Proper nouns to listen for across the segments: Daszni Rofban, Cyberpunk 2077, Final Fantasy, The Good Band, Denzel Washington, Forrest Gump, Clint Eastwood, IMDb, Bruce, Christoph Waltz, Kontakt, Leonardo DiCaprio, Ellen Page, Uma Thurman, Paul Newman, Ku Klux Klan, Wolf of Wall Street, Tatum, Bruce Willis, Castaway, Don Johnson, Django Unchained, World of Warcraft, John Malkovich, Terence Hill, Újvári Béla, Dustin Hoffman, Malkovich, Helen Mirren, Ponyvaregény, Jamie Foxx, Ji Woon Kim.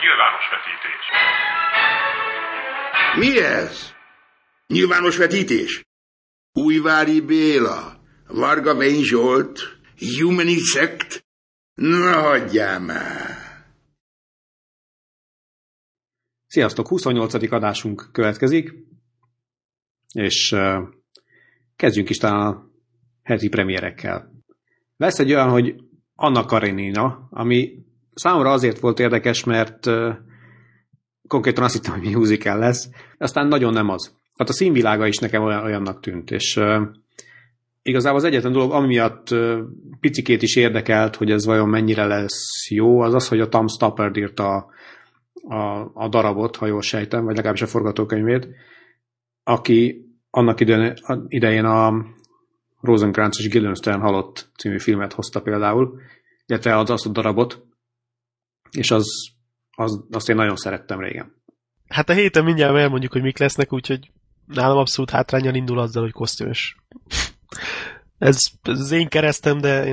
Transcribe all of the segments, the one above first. Nyilvános vetítés. Mi ez? Nyilvános vetítés? Újvári Béla, Varga Vein Zsolt, Humanizect? Na, hagyjál már! Sziasztok! 28. adásunk következik, és kezdjünk is talán a heti premierekkel. Lesz egy olyan, hogy Anna Karenina, ami számomra azért volt érdekes, mert konkrétan azt hittem, hogy musical lesz, aztán nagyon nem az. Hát a színvilága is nekem olyannak tűnt, és igazából az egyetlen dolog, ami miatt picikét is érdekelt, hogy ez vajon mennyire lesz jó, az az, hogy a Tom Stoppard írta a darabot, ha jól sejtem, vagy legalábbis a forgatókönyvét, aki annak idején a Rosencrantz és Gillian Stern halott című filmet hozta például, illetve azt a darabot, és azt én nagyon szerettem régen. Hát a héten mindjárt elmondjuk, hogy mik lesznek, úgyhogy nálam abszolút hátránnyal indul azzal, hogy kosztümös. Ez az én keresztem, de én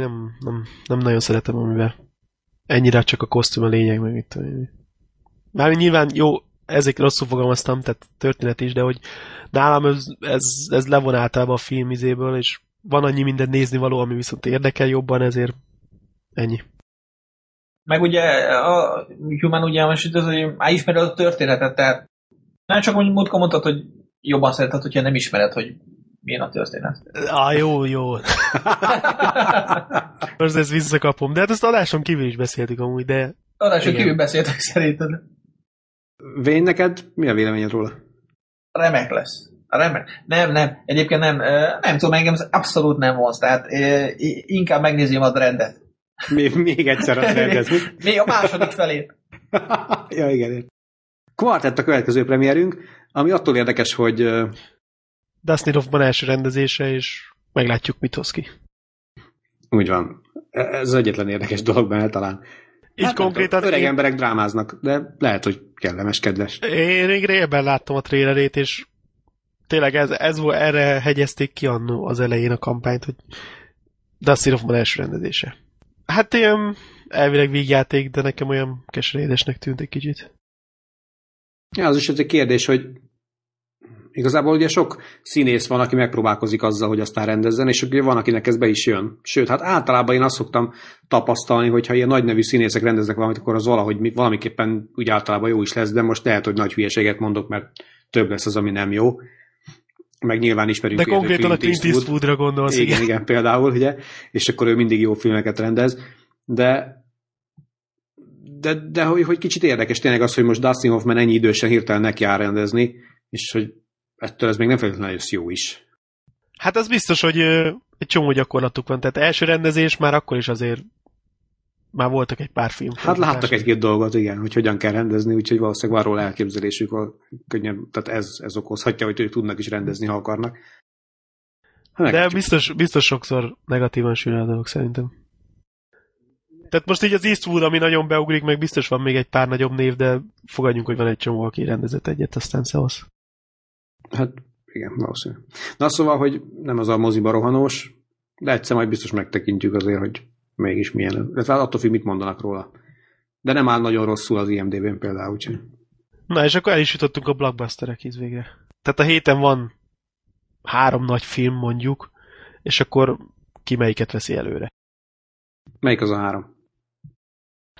nem nagyon szeretem, amivel ennyire csak a kosztüm a lényeg, meg itt. Mármint nyilván, jó, ezek rosszul fogalmaztam, tehát történet is, de hogy nálam ez levon általában a film izéből, és van annyi mindent nézni való, ami viszont érdekel jobban, ezért ennyi. Meg ugye a Human úgy elmesített, hogy már ismered a történetet, tehát nem csak múltkor mondtad, hogy jobban szereted, hogyha nem ismered, hogy milyen a történet. Jó. Most ezt visszakapom, de hát ezt adáson kívül is beszéltük amúgy, de... Adáson kívül beszéltek szerinted. Vén, neked mi a véleményed róla? Remek lesz. Remek. Nem. Egyébként nem. Nem tudom, engem ez abszolút nem vonz. Tehát inkább megnézem a trendet. Még egyszer azt rendezni. Még a második felét. Ja, igen. Kvartett a következő premierünk, ami attól érdekes, hogy... Daszni Rofban első rendezése, és meglátjuk, mit hoz ki. Úgy van. Ez egyetlen érdekes dolog benne talán. Így hát konkrétan... Öreg emberek drámáznak, de lehet, hogy kellemes, kedves. Én még régen láttam a trélerét, és tényleg ez volt, erre hegyezték ki annó az elején a kampányt, hogy Daszni Rofban első rendezése. Hát ilyen elvileg vígjáték, de nekem olyan keserédesnek tűnt egy kicsit. Ja, az is egy kérdés, hogy igazából ugye sok színész van, aki megpróbálkozik azzal, hogy aztán rendezzen, és van, akinek ez be is jön. Sőt, hát általában én azt szoktam tapasztalni, hogyha ilyen nagy nevű színészek rendeznek valamit, akkor az valahogy valamiképpen úgy általában jó is lesz, de most lehet, hogy nagy hülyeséget mondok, mert több lesz az, ami nem jó. Meg nyilván ismerjük. De konkrétan a Clint Eastwoodra gondolsz. Igen, például, ugye? És akkor ő mindig jó filmeket rendez. De hogy kicsit érdekes tényleg az, hogy most Dustin Hoffman ennyi idősen hirtelen neki áll rendezni, és hogy ettől ez még nem feltétlenül jössz jó is. Hát az biztos, hogy egy csomó gyakorlatuk van. Tehát első rendezés már akkor is azért már voltak egy pár film. Hát láttak egy-két dolgot, igen, hogy hogyan kell rendezni, úgyhogy valószínűleg van róla elképzelésük, könnyen, tehát ez okozhatja, hogy ők tudnak is rendezni, ha akarnak. De biztos sokszor negatívan sülne a dolog, szerintem. Tehát most így az Eastwood, ami nagyon beugrik, meg biztos van még egy pár nagyobb név, de fogadjunk, hogy van egy csomó, aki rendezett egyet, aztán szevasz. Hát igen, valószínű. Na szóval, hogy nem az a moziba rohanós, de egyszer majd biztos megtekintjük azért, hogy mégis milyen. De attól függ, mit mondanak róla. De nem áll nagyon rosszul az IMDb-n például, úgyhogy. Na, és akkor el is jutottunk a blockbusterekhez végre. Tehát a héten van 3 nagy film, mondjuk, és akkor ki melyiket veszi előre? Melyik az a 3?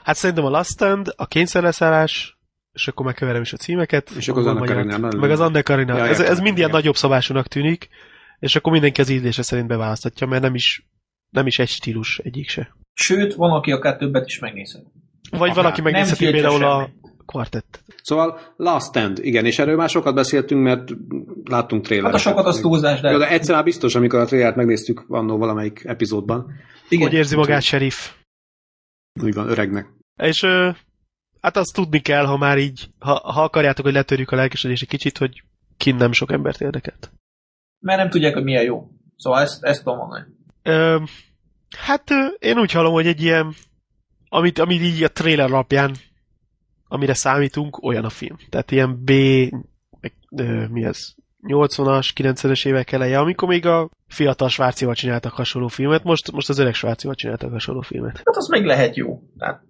Hát szerintem a Last Stand, a kényszerleszállás, és akkor megkeverem is a címeket. És akkor az Anna Karenina. Meg az Anna Karenina. Ez mind ilyen nagyobb szabásúnak tűnik, és akkor mindenki az ízlése szerint beválasztatja, mert nem is egy stílus egyik se. Sőt, van, aki akár többet is megnézhet. Vagy valaki megnézheti például a kvartett. Szóval Last Stand, igen, és erről már sokat beszéltünk, mert láttunk trélert. Hát a sokat az túlzás, de... De egyszer már biztos, amikor a trélert megnéztük annó valamelyik epizódban. Igen. Hogy érzi magát sheriff? Úgy van, öregnek. És hát azt tudni kell, ha már így, ha akarjátok, hogy letörjük a lelkesedést egy kicsit, hogy kint nem sok embert érdekelt. Mert nem tudják, hogy milyen jó. Szóval ezt tudom mondani. Hát én úgy hallom, hogy egy ilyen, amit így a trailer alapján, amire számítunk, olyan a film. Tehát ilyen mi ez? 80-as, 90-es évek eleje, amikor még a fiatal svájcival csináltak hasonló filmet, most az öreg svájcival csináltak hasonló filmet. Hát az még lehet jó. Tehát...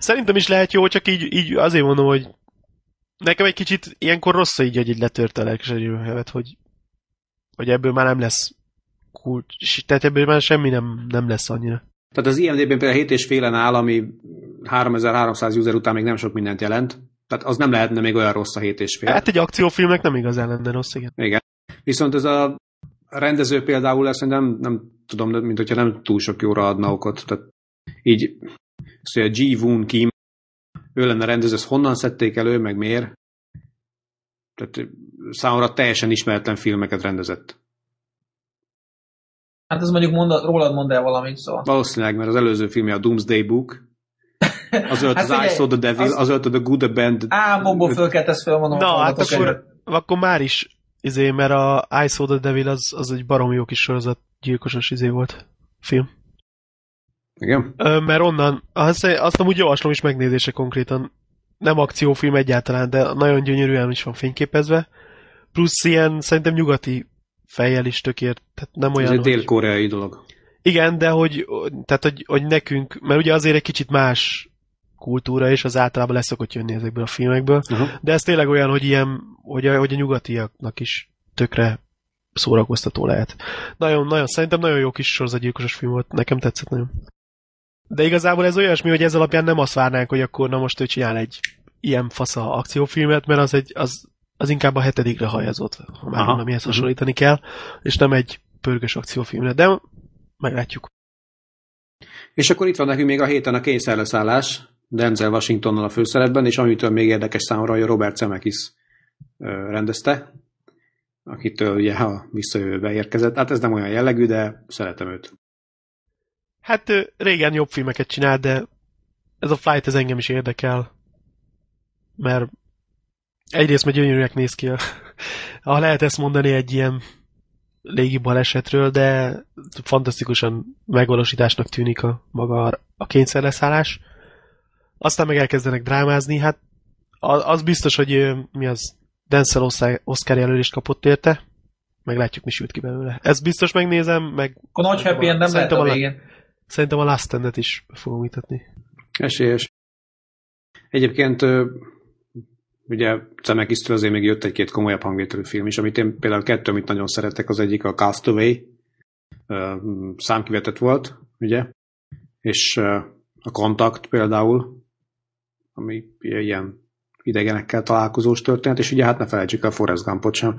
Szerintem is lehet jó, csak így azért mondom, hogy nekem egy kicsit ilyenkor rossz így, hogy így letört a lelkesedőhevet, hogy ebből már nem lesz kulcs, tehát ebből már semmi nem lesz annyira. Tehát az IMDb-ben például 7,5-en áll, ami 3300 user után még nem sok mindent jelent. Tehát az nem lehetne még olyan rossz a 7,5. Hát egy akciófilmnek nem igazán lenne rossz, igen. Igen. Viszont ez a rendező például lesz, nem tudom, mint hogyha nem túl sok jóra adna okot. Tehát így, szóval Ji Woon Kim, ő lenne rendező, ezt honnan szedték elő, meg miért? Tehát számomra teljesen ismeretlen filmeket rendezett. Hát ez mondjuk rólad mondd el valamit, szóval. Valószínűleg, mert az előző filmje a Doomsday Book, az ölt hát az I Saw the Devil, az ölt a The Good Band. Á, bomból fölkeltesz föl, mondom. Na, hát akkor már is, mert a I Saw the Devil az egy baromi jó kis sorozat, gyilkosos volt film. Igen? Mert onnan, azt amúgy javaslom is megnézése konkrétan. Nem akciófilm egyáltalán, de nagyon gyönyörűen is van fényképezve. Plusz ilyen, szerintem nyugati fejjel is tökért, tehát nem olyan... Ez egy dél-koreai dolog. Igen, de hogy nekünk, mert ugye azért egy kicsit más kultúra, és az általában leszokott jönni ezekből a filmekből, de ez tényleg olyan, hogy ilyen, hogy a nyugatiaknak is tökre szórakoztató lehet. Nagyon, szerintem nagyon jó kis sorozatgyilkosos film volt, nekem tetszett nagyon. De igazából ez olyasmi, hogy ez alapján nem azt várnánk, hogy akkor na most ő csinál egy ilyen fasza akciófilmet, mert az inkább a hetedikre hajazott, ha már valamihez hasonlítani kell, és nem egy pörgős akciófilmre, de meglátjuk. És akkor itt van nekünk még a héten a kényszerleszállás, Denzel Washingtonnal a főszerepben, és amitől még érdekes számomra, hogy Robert Semekis rendezte, akitől ugye a visszajövőbe érkezett. Hát ez nem olyan jellegű, de szeretem őt. Hát régen jobb filmeket csinál, de ez a Flight, ez engem is érdekel, mert egyrészt meg gyönyörűnek néz ki, ha lehet ezt mondani egy ilyen légi balesetről, de fantasztikusan megvalósításnak tűnik a maga a kényszerleszállás. Aztán meg elkezdenek drámázni, hát az biztos, hogy mi az Denzel Oscar jelölést kapott érte, meglátjuk, mi sült ki belőle. Ezt biztos megnézem, meg... A nagy happy end nem lehet a végén. Szerintem a Last Endet is fogom mutatni. Esélyes. Egyébként ugye Zemekisztől azért még jött egy-két komolyabb hangvételű film is, amit én például kettő, amit nagyon szeretek, az egyik a Castaway, számkivetett volt, ugye, és a Kontakt például, ami ilyen idegenekkel találkozós történet, és ugye hát ne felejtsük el Forrest Gumpot sem.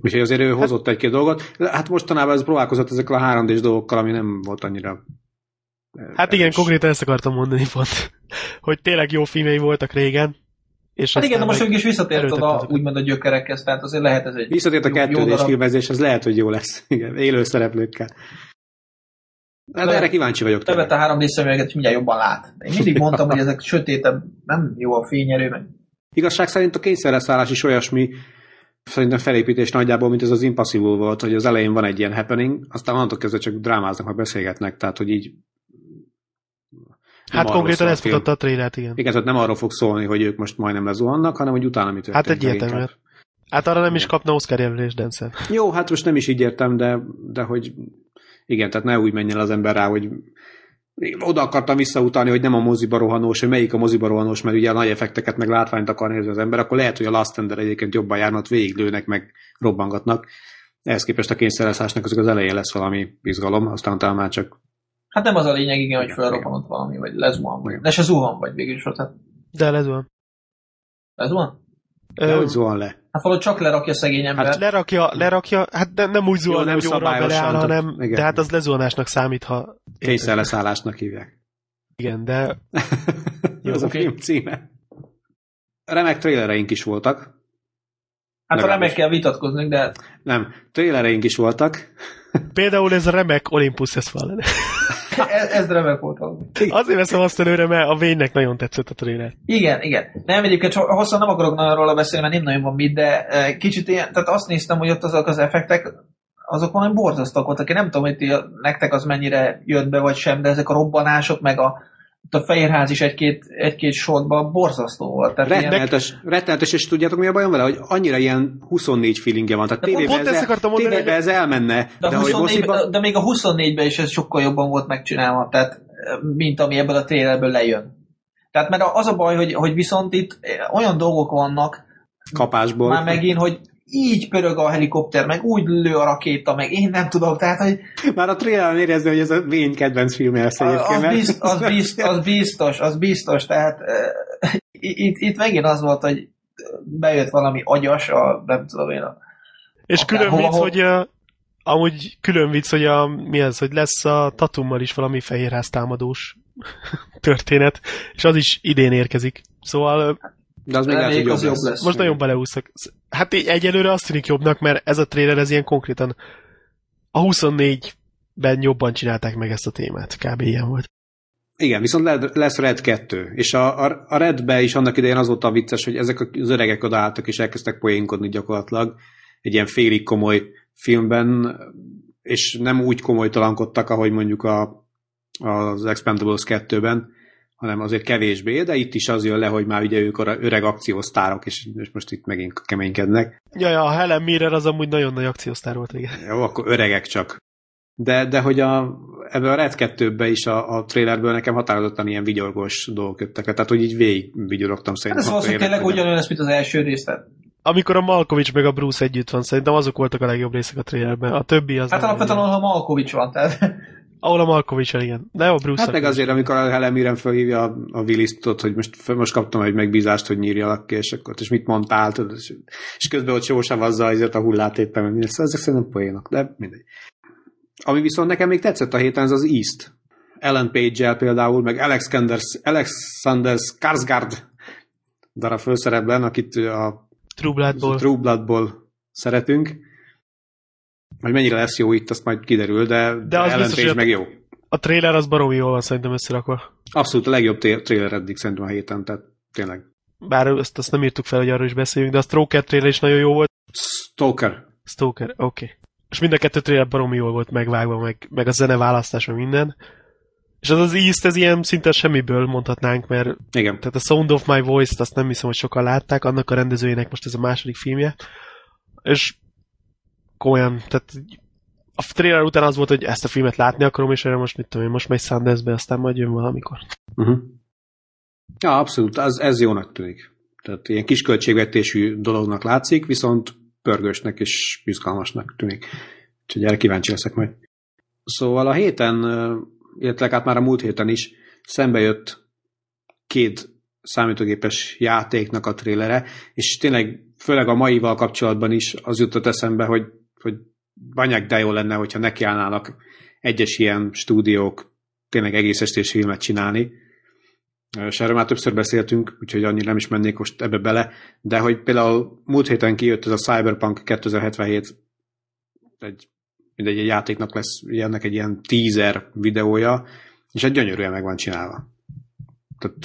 Úgyhogy azért ő hozott egy-két dolgot. Hát mostanában ez próbálkozott ezekkel a 3D-s dolgokkal, ami nem volt annyira... Hát igen, konkrétan ezt akartam mondani pont, hogy tényleg jó filmei voltak régen. És hát igen, de most ők is visszatért oda, úgymond a gyökerekhez, tehát azért lehet ez egy... Visszatért a 2D-s filmezés, az lehet, hogy jó lesz. Igen, élő szereplőkkel. Hát erre kíváncsi vagyok. Többet a 3D szemüveget mindjárt jobban lát. Én mindig mondtam, hogy ezek sötétebb, nem jó a fényerő, meg... Igazság szerint a kényszerleszállás is olyasmi, szerintem felépítés nagyjából, mint ez az Impossible volt, hogy az elején van egy ilyen happening, aztán onnantól kezdve csak drámáznak, ha beszélgetnek, tehát hogy így... Hát konkrétan ezt mutatta a trélet, igen. Igen, tehát nem arról fog szólni, hogy ők most majdnem lezuhannak, hanem hogy utána mi történik. Hát egyértelmű. Hát arra nem is kapna Oscar-jelölést Denzel. Jó, hát most nem is így értem, de hogy igen, tehát ne úgy menjen az ember rá, hogy oda akartam visszautalni, hogy nem a moziba rohanós, hogy melyik a moziba rohanós, mert ugye a nagy effekteket meg látványt akar nézni az ember, akkor lehet, hogy a Last Ender egyébként jobban járnak, végiglőnek, meg robbangatnak. Ehhez képest a kényszerleszállásnak az elején lesz valami izgalom, aztán talán már csak... Hát nem az a lényeg, igen, hogy felropanott valami, vagy lezuhan, vagy ne se zuhan, vagy végülis ott. Hát... De lezuhan. Lezuhan? De hogy zuhan le? Hát valahogy csak lerakja szegény ember. Hát lerakja, hát nem úgy zuhan, nem jóra beleáll, hanem, igen. De hát az lezuhanásnak számít, ha... Kényszerleszállásnak hívják. Igen, de... Jó, az a film címe. Remek trailereink is voltak. Hát a remekkel vitatkoznunk, de... Nem, trailereink is voltak. Például ez a remek Olympus Has Fallen. Ez remek volt valami. Azért veszem azt előre, mert a Vénynek nagyon tetszett a trailer. Igen. Nem, egyébként hosszan nem akarok nagyon róla beszélni, mert nem nagyon van mit, de kicsit ilyen, tehát azt néztem, hogy ott azok az effektek, azok valami borzasztak voltak. Én nem tudom, hogy nektek az mennyire jött be, vagy sem, de ezek a robbanások, meg a fehérház is egy-két sorban borzasztó volt. Rettenetes, és tudjátok mi a bajom vele? Hogy annyira ilyen 24 feelingje van. Tehát tévében ez elmenne. De még a 24-ben is ez sokkal jobban volt megcsinálva, tehát, mint ami ebből a trailerből lejön. Tehát mert az a baj, hogy viszont itt olyan dolgok vannak kapásból. Már megint, hogy így pörög a helikopter, meg úgy lő a rakéta, meg én nem tudom, tehát, hogy... Már a trailerán érezni, hogy ez a vény kedvenc filmje lesz egyébként. Az biztos, tehát itt megint az volt, hogy bejött valami agyas, nem tudom én. És külön vicc, hogy amúgy külön vicc, hogy mi az, hogy lesz a Tatummal is valami fehérháztámadós történet, és az is idén érkezik. Szóval... De az még lehet, hogy jobb lesz. Most nagyon beleúsztak. Hát egyelőre azt tűnik jobbnak, mert ez a trailer, ez ilyen konkrétan a 24-ben jobban csinálták meg ezt a témát. Kb. Ilyen volt. Igen, viszont lesz Red 2. És a Redbe is annak idején az volt a vicces, hogy ezek az öregek odaálltak és elkezdtek poénkodni gyakorlatilag egy ilyen félig komoly filmben, és nem úgy komolytalankodtak, ahogy mondjuk az Expendables 2-ben, hanem azért kevésbé, de itt is az jön le, hogy már ugye ők öreg akciósztárok, és most itt megint keménykednek. Jaja, a Helen Mirren az amúgy nagyon nagy akciósztár volt, igen. Jó, akkor öregek csak. De hogy ebben a Red 2-ben is a trailerből nekem határozottan ilyen vigyorgós dolgok jöttek le, tehát hogy így végig vigyorogtam szerintem. Ez valószínűleg tényleg ugyanolyan, mint az első részben. Amikor a Malkovich meg a Bruce együtt van, szerintem azok voltak a legjobb részek a trailerben. A többi az... Hát alapvetően, ahol a Malkovich van, tehát... Ahol a Malkovich-el, igen. De jó, Bruce. Hát meg azért, amikor a Helen Mirren felhívja a Willis-t, hogy most kaptam egy megbízást, hogy nyírjalak ki, és akkor, és mit mondtál, tudod, és közben ott sósav azzal, ezért a hullát éppen, szóval ezek szerintem poénok, de mindegy. Ami viszont nekem még tetszett a héten, ez az East. Ellen Page-el például, meg Alexander Skarsgård darab főszerepben, akit a True Bloodból szeretünk. Hogy mennyire lesz jó itt, azt majd kiderül, de az biztos, hogy meg jó. A trailer az baromi jól van szerintem összerakva. Abszolút a legjobb trailer eddig szerintem a héten, tehát tényleg. Bár azt nem írtuk fel, hogy arról is beszéljünk, de a Stalker trailer is nagyon jó volt. Stalker, oké. Okay. És mind a kettő trailer baromi jól volt megvágva, meg a zene választás, meg minden. És az East, ez ilyen szinte semmiből mondhatnánk, mert igen. Tehát a Sound of My Voice-t azt nem hiszem, hogy sokan látták, annak a rendezőjének most ez a második filmje. És olyan, tehát a trailer után az volt, hogy ezt a filmet látni akarom, és erre most mit tudom én, most megy Sundance-be, aztán majd jön valamikor. Uh-huh. Ja, abszolút, ez jónak tűnik. Tehát ilyen kisköltségvetésű dolognak látszik, viszont pörgősnek és izgalmasnak tűnik. Úgyhogy erre kíváncsi leszek majd. Szóval a héten, illetve hát már a múlt héten is szembe jött két számítógépes játéknak a trélere, és tényleg főleg a maival kapcsolatban is az jutott eszembe, hogy banyák de jó lenne, hogyha nekiállnának egyes ilyen stúdiók tényleg egész estés filmet csinálni. És erről már többször beszéltünk, úgyhogy annyira nem is mennék most ebbe bele, de hogy például múlt héten kijött ez a Cyberpunk 2077, egy játéknak lesz ennek egy ilyen teaser videója, és egy gyönyörűen meg van csinálva. Tehát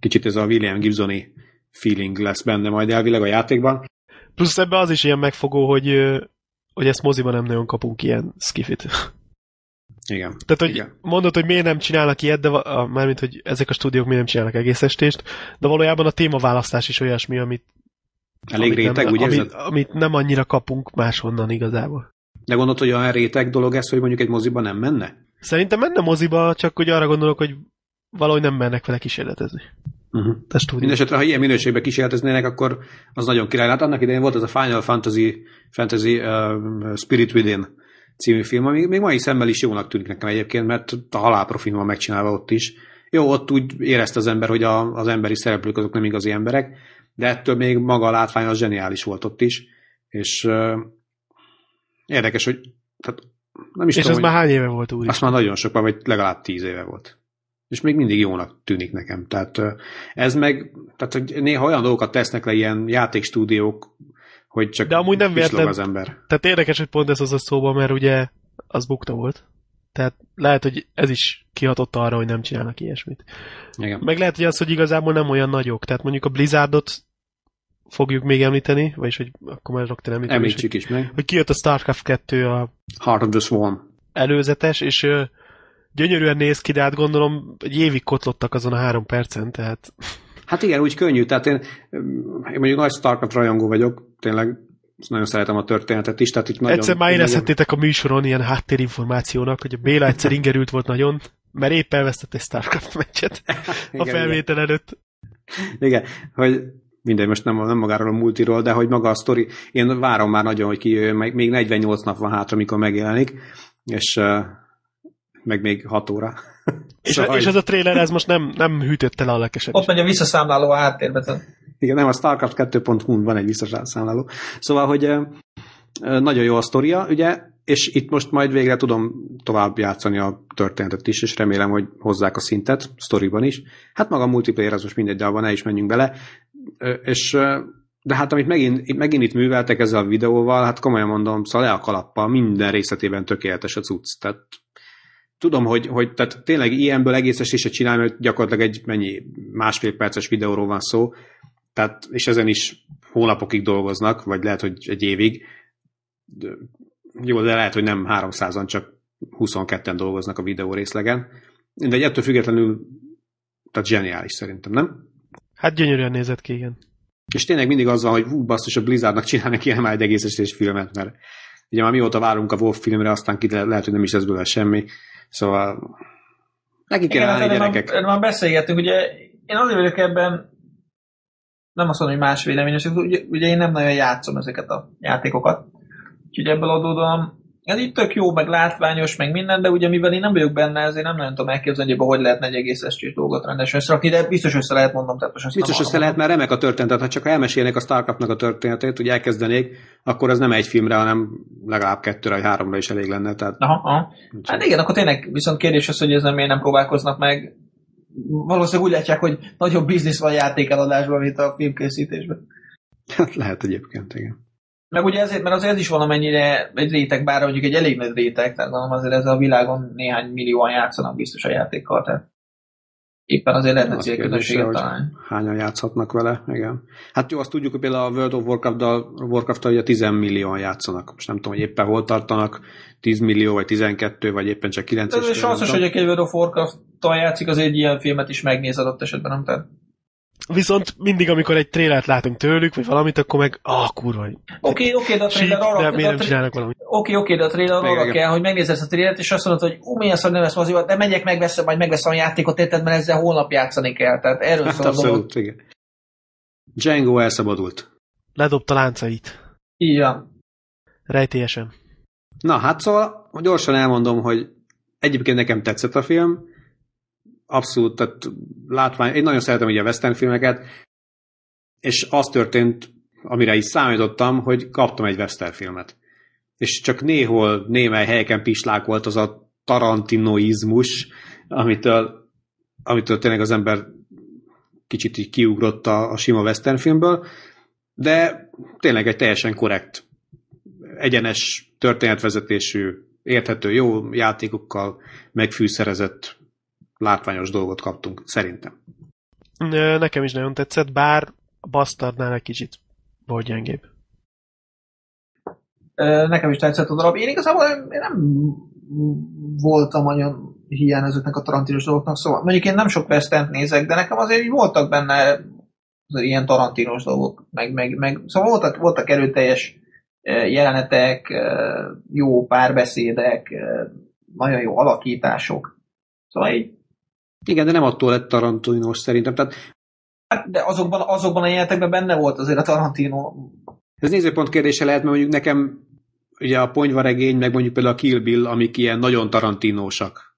kicsit ez a William Gibson-i feeling lesz benne majd elvileg a játékban. Plusz ebben az is ilyen megfogó, hogy ezt moziban nem nagyon kapunk ilyen skifit. Igen. Tehát, hogy igen. Mondod, hogy miért nem csinálnak ilyet, de mármint, hogy ezek a stúdiók miért nem csinálnak egész estést, de valójában a témaválasztás is olyasmi, amit elég réteg, úgy érzed? Amit nem annyira kapunk máshonnan igazából. De gondolod, hogy olyan réteg dolog ez, hogy mondjuk egy moziba nem menne? Szerintem menne moziba, csak hogy arra gondolok, hogy valahogy nem mernek vele kísérletezni. Uh-huh. Mindenesetre, ha ilyen minőségben kísérleteznének, akkor az nagyon király. Hát annak idején volt ez a Final Fantasy Spirit Within című film, ami még mai szemmel is jónak tűnik nekem egyébként, mert a halálprofilm van megcsinálva ott is. Jó, ott úgy érezte az ember, hogy az emberi szereplők azok nem igazi emberek, de ettől még maga a látvány az zseniális volt ott is. És érdekes, hogy... Tehát, nem is és tudom, ez már hány éve volt úr? Azt már nagyon sokkal, vagy legalább 10 éve volt. És még mindig jónak tűnik nekem. Tehát ez meg, hogy néha olyan dolgokat tesznek le ilyen játékstúdiók, hogy csak pislog az ember. Tehát érdekes, hogy pont ez az a szóba, mert ugye az bukta volt. Tehát lehet, hogy ez is kihatott arra, hogy nem csinálnak ilyesmit. Igen. Meg lehet, hogy az, hogy igazából nem olyan nagyok. Tehát mondjuk a Blizzardot fogjuk még említeni, vagyis hogy akkor már rögtön említeni. Említsük is meg. Hogy kijött a Starcraft 2 a Heart of the Swarm előzetes, és gyönyörűen néz ki, de hát gondolom egy évig kotlottak azon a 3 percen, tehát... Hát igen, úgy könnyű, tehát én mondjuk nagy Starcraft rajongó vagyok, tényleg nagyon szeretem a történetet is, tehát itt nagyon... Egyszer már érezhettétek a műsoron ilyen háttérinformációnak, hogy a Béla egyszer ingerült volt nagyon, mert épp elvesztett egy Starcraft meccset a felvétel előtt. Igen, hogy mindegy, most nem magáról a multiról, de hogy maga a sztori, én várom már nagyon, hogy kijöjjön, még 48 nap van hátra, amikor megjelenik, és meg még 6 óra. Szóval és ez a trailer, ez most nem hűtötte le a lelkesedést. Ott megy a visszaszámláló a háttérben. Igen, nem, a Starcraft 2.hu-n van egy visszaszámláló. Szóval, hogy nagyon jó a sztoria, ugye, és itt most majd végre tudom tovább játszani a történetet is, és remélem, hogy hozzák a szintet, sztoriban is. Hát maga a multiplayer, az most mindegy, de abban ne is menjünk bele. De hát amit megint itt műveltek ezzel a videóval, hát komolyan mondom, szóval le a kalappal, minden részletében tökéletes a cucc. Tehát tudom, hogy tehát tényleg ilyenből egész estése csinálni, mert gyakorlatilag egy másfél perces videóról van szó, tehát, és ezen is hónapokig dolgoznak, vagy lehet, hogy egy évig. Jó, de lehet, hogy nem 300-an, csak 22-en dolgoznak a videó részlegen. De ettől függetlenül, tehát zseniális szerintem, nem? Hát gyönyörűen nézett ki, igen. És tényleg mindig az van, hogy basszus, a Blizzardnak csinálnak ilyen már egy egész estés filmet, mert ugye már mióta várunk a Wolf filmre, aztán lehet, hogy nem is lesz belőle semmi. Szóval neki kell állni gyerekek. Erről már beszélgettünk, ugye én azért vagyok ebben, nem azt mondom, hogy más véleményes, ugye én nem nagyon játszom ezeket a játékokat, úgyhogy ebből adódóan ez itt tök jó, meg látványos, meg minden, de ugye mivel én nem vagyok benne, ezért nem nagyon tudom elképzelni, hogy lehetne egy egész estés dolgot rendesen összerakni, de biztos össze lehet, mondom. Tehát biztos össze lehet, mert remek a történetet, ha csak elmesélnék a Starcraftnak a történetét, hogy elkezdenék, akkor az nem egy filmre, hanem legalább 2-re, vagy 3-ra is elég lenne. Tehát... Aha. Hát igen, akkor tényleg viszont kérdés az, hogy ez nem, miért nem próbálkoznak meg. Valószínűleg úgy látják, hogy nagyobb biznisz van játékeladásban, mint a filmkészítésben. Hát lehet egyébként, igen. Meg ugye ezért, mert azért ez is valamennyire egy réteg, bár mondjuk egy elég nagy réteg, tehát gondolom azért ez a világon néhány millióan játszanak biztos a játékkal, tehát éppen azért lehetne célközönséget találni. Hányan játszhatnak vele, igen. Hát jó, azt tudjuk, hogy például a World of Warcraft-tal ugye 10 millióan játszanak. Most nem tudom, hogy éppen hol tartanak, 10 millió, vagy 12, vagy éppen csak 9. És az, hogy egy World of Warcraft-tal játszik, azért egy ilyen filmet is megnéz adott esetben, nem tehát? Viszont mindig, amikor egy trélert látunk tőlük, vagy valamit, akkor meg, kurva. Oké, de a tréler arra kell. Oké, de a tréler arra kell, hogy megnézed ezt a trélert, és azt mondod, hogy milyen szar nem lesz az jó, de menjek, megveszem, majd megveszem a játékot, érted, mert ezzel holnap játszani kell. Tehát erről hát szól. Abszolút, igen. Django elszabadult. Ledobta láncait. Így van. Rejtélyesen. Na, hát szóval gyorsan elmondom, hogy egyébként nekem tetszett a film. Abszolút, tehát látvány. Én nagyon szeretem ugye a western filmeket, és az történt, amire is számítottam, hogy kaptam egy western filmet. És csak néhol, némely helyeken pislák volt az a tarantinoizmus, amitől tényleg az ember kicsit így kiugrott a sima western filmből, de tényleg egy teljesen korrekt, egyenes történetvezetésű, érthető, jó játékokkal megfűszerezett látványos dolgot kaptunk, szerintem. Nekem is nagyon tetszett, bár a Bastardnál egy kicsit volt gyengébb. Nekem is tetszett a darab. Én igazából nem voltam nagyon hiányozóknak a tarantinos dolgoknak, szóval mondjuk én nem sok western nézek, de nekem azért voltak benne ilyen tarantinos dolgok, meg szóval voltak erőteljes jelenetek, jó párbeszédek, nagyon jó alakítások. Szóval így igen, de nem attól lett Tarantinos szerintem. Tehát... De azokban a jelenetekben benne volt azért a Tarantino. Ez nézőpont kérdése lehet, mert mondjuk nekem ugye a Ponyvaregény, meg mondjuk például a Kill Bill, amik ilyen nagyon tarantinósak.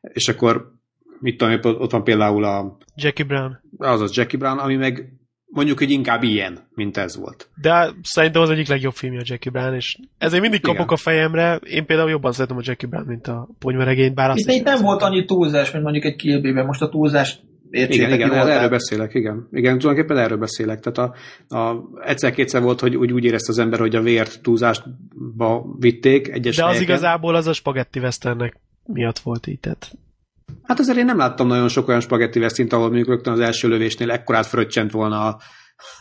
És akkor mit tudom, ott van például a... Jackie Brown. Azaz Jackie Brown, ami meg mondjuk, hogy inkább ilyen, mint ez volt. De szerintem az egyik legjobb filmje a Jackie Brown, és ezért mindig kapok a fejemre. Én például jobban szeretem a Jackie Brown, mint a Ponyvaregényt, bár azt itt nem volt annyi túlzás, mint mondjuk egy Kill Bill-ben. Most a túlzást értsétek. Igen, erről beszélek, igen. Igen, tulajdonképpen erről beszélek. Tehát egyszer-kétszer volt, hogy úgy érezte az ember, hogy a vért túlzásba vitték egyes helyeken. De az igazából az a spagetti westernnek miatt volt így, tehát... Hát azért én nem láttam nagyon sok olyan spagetti western, ahol mondjuk rögtön az első lövésnél ekkorát fröccsent volna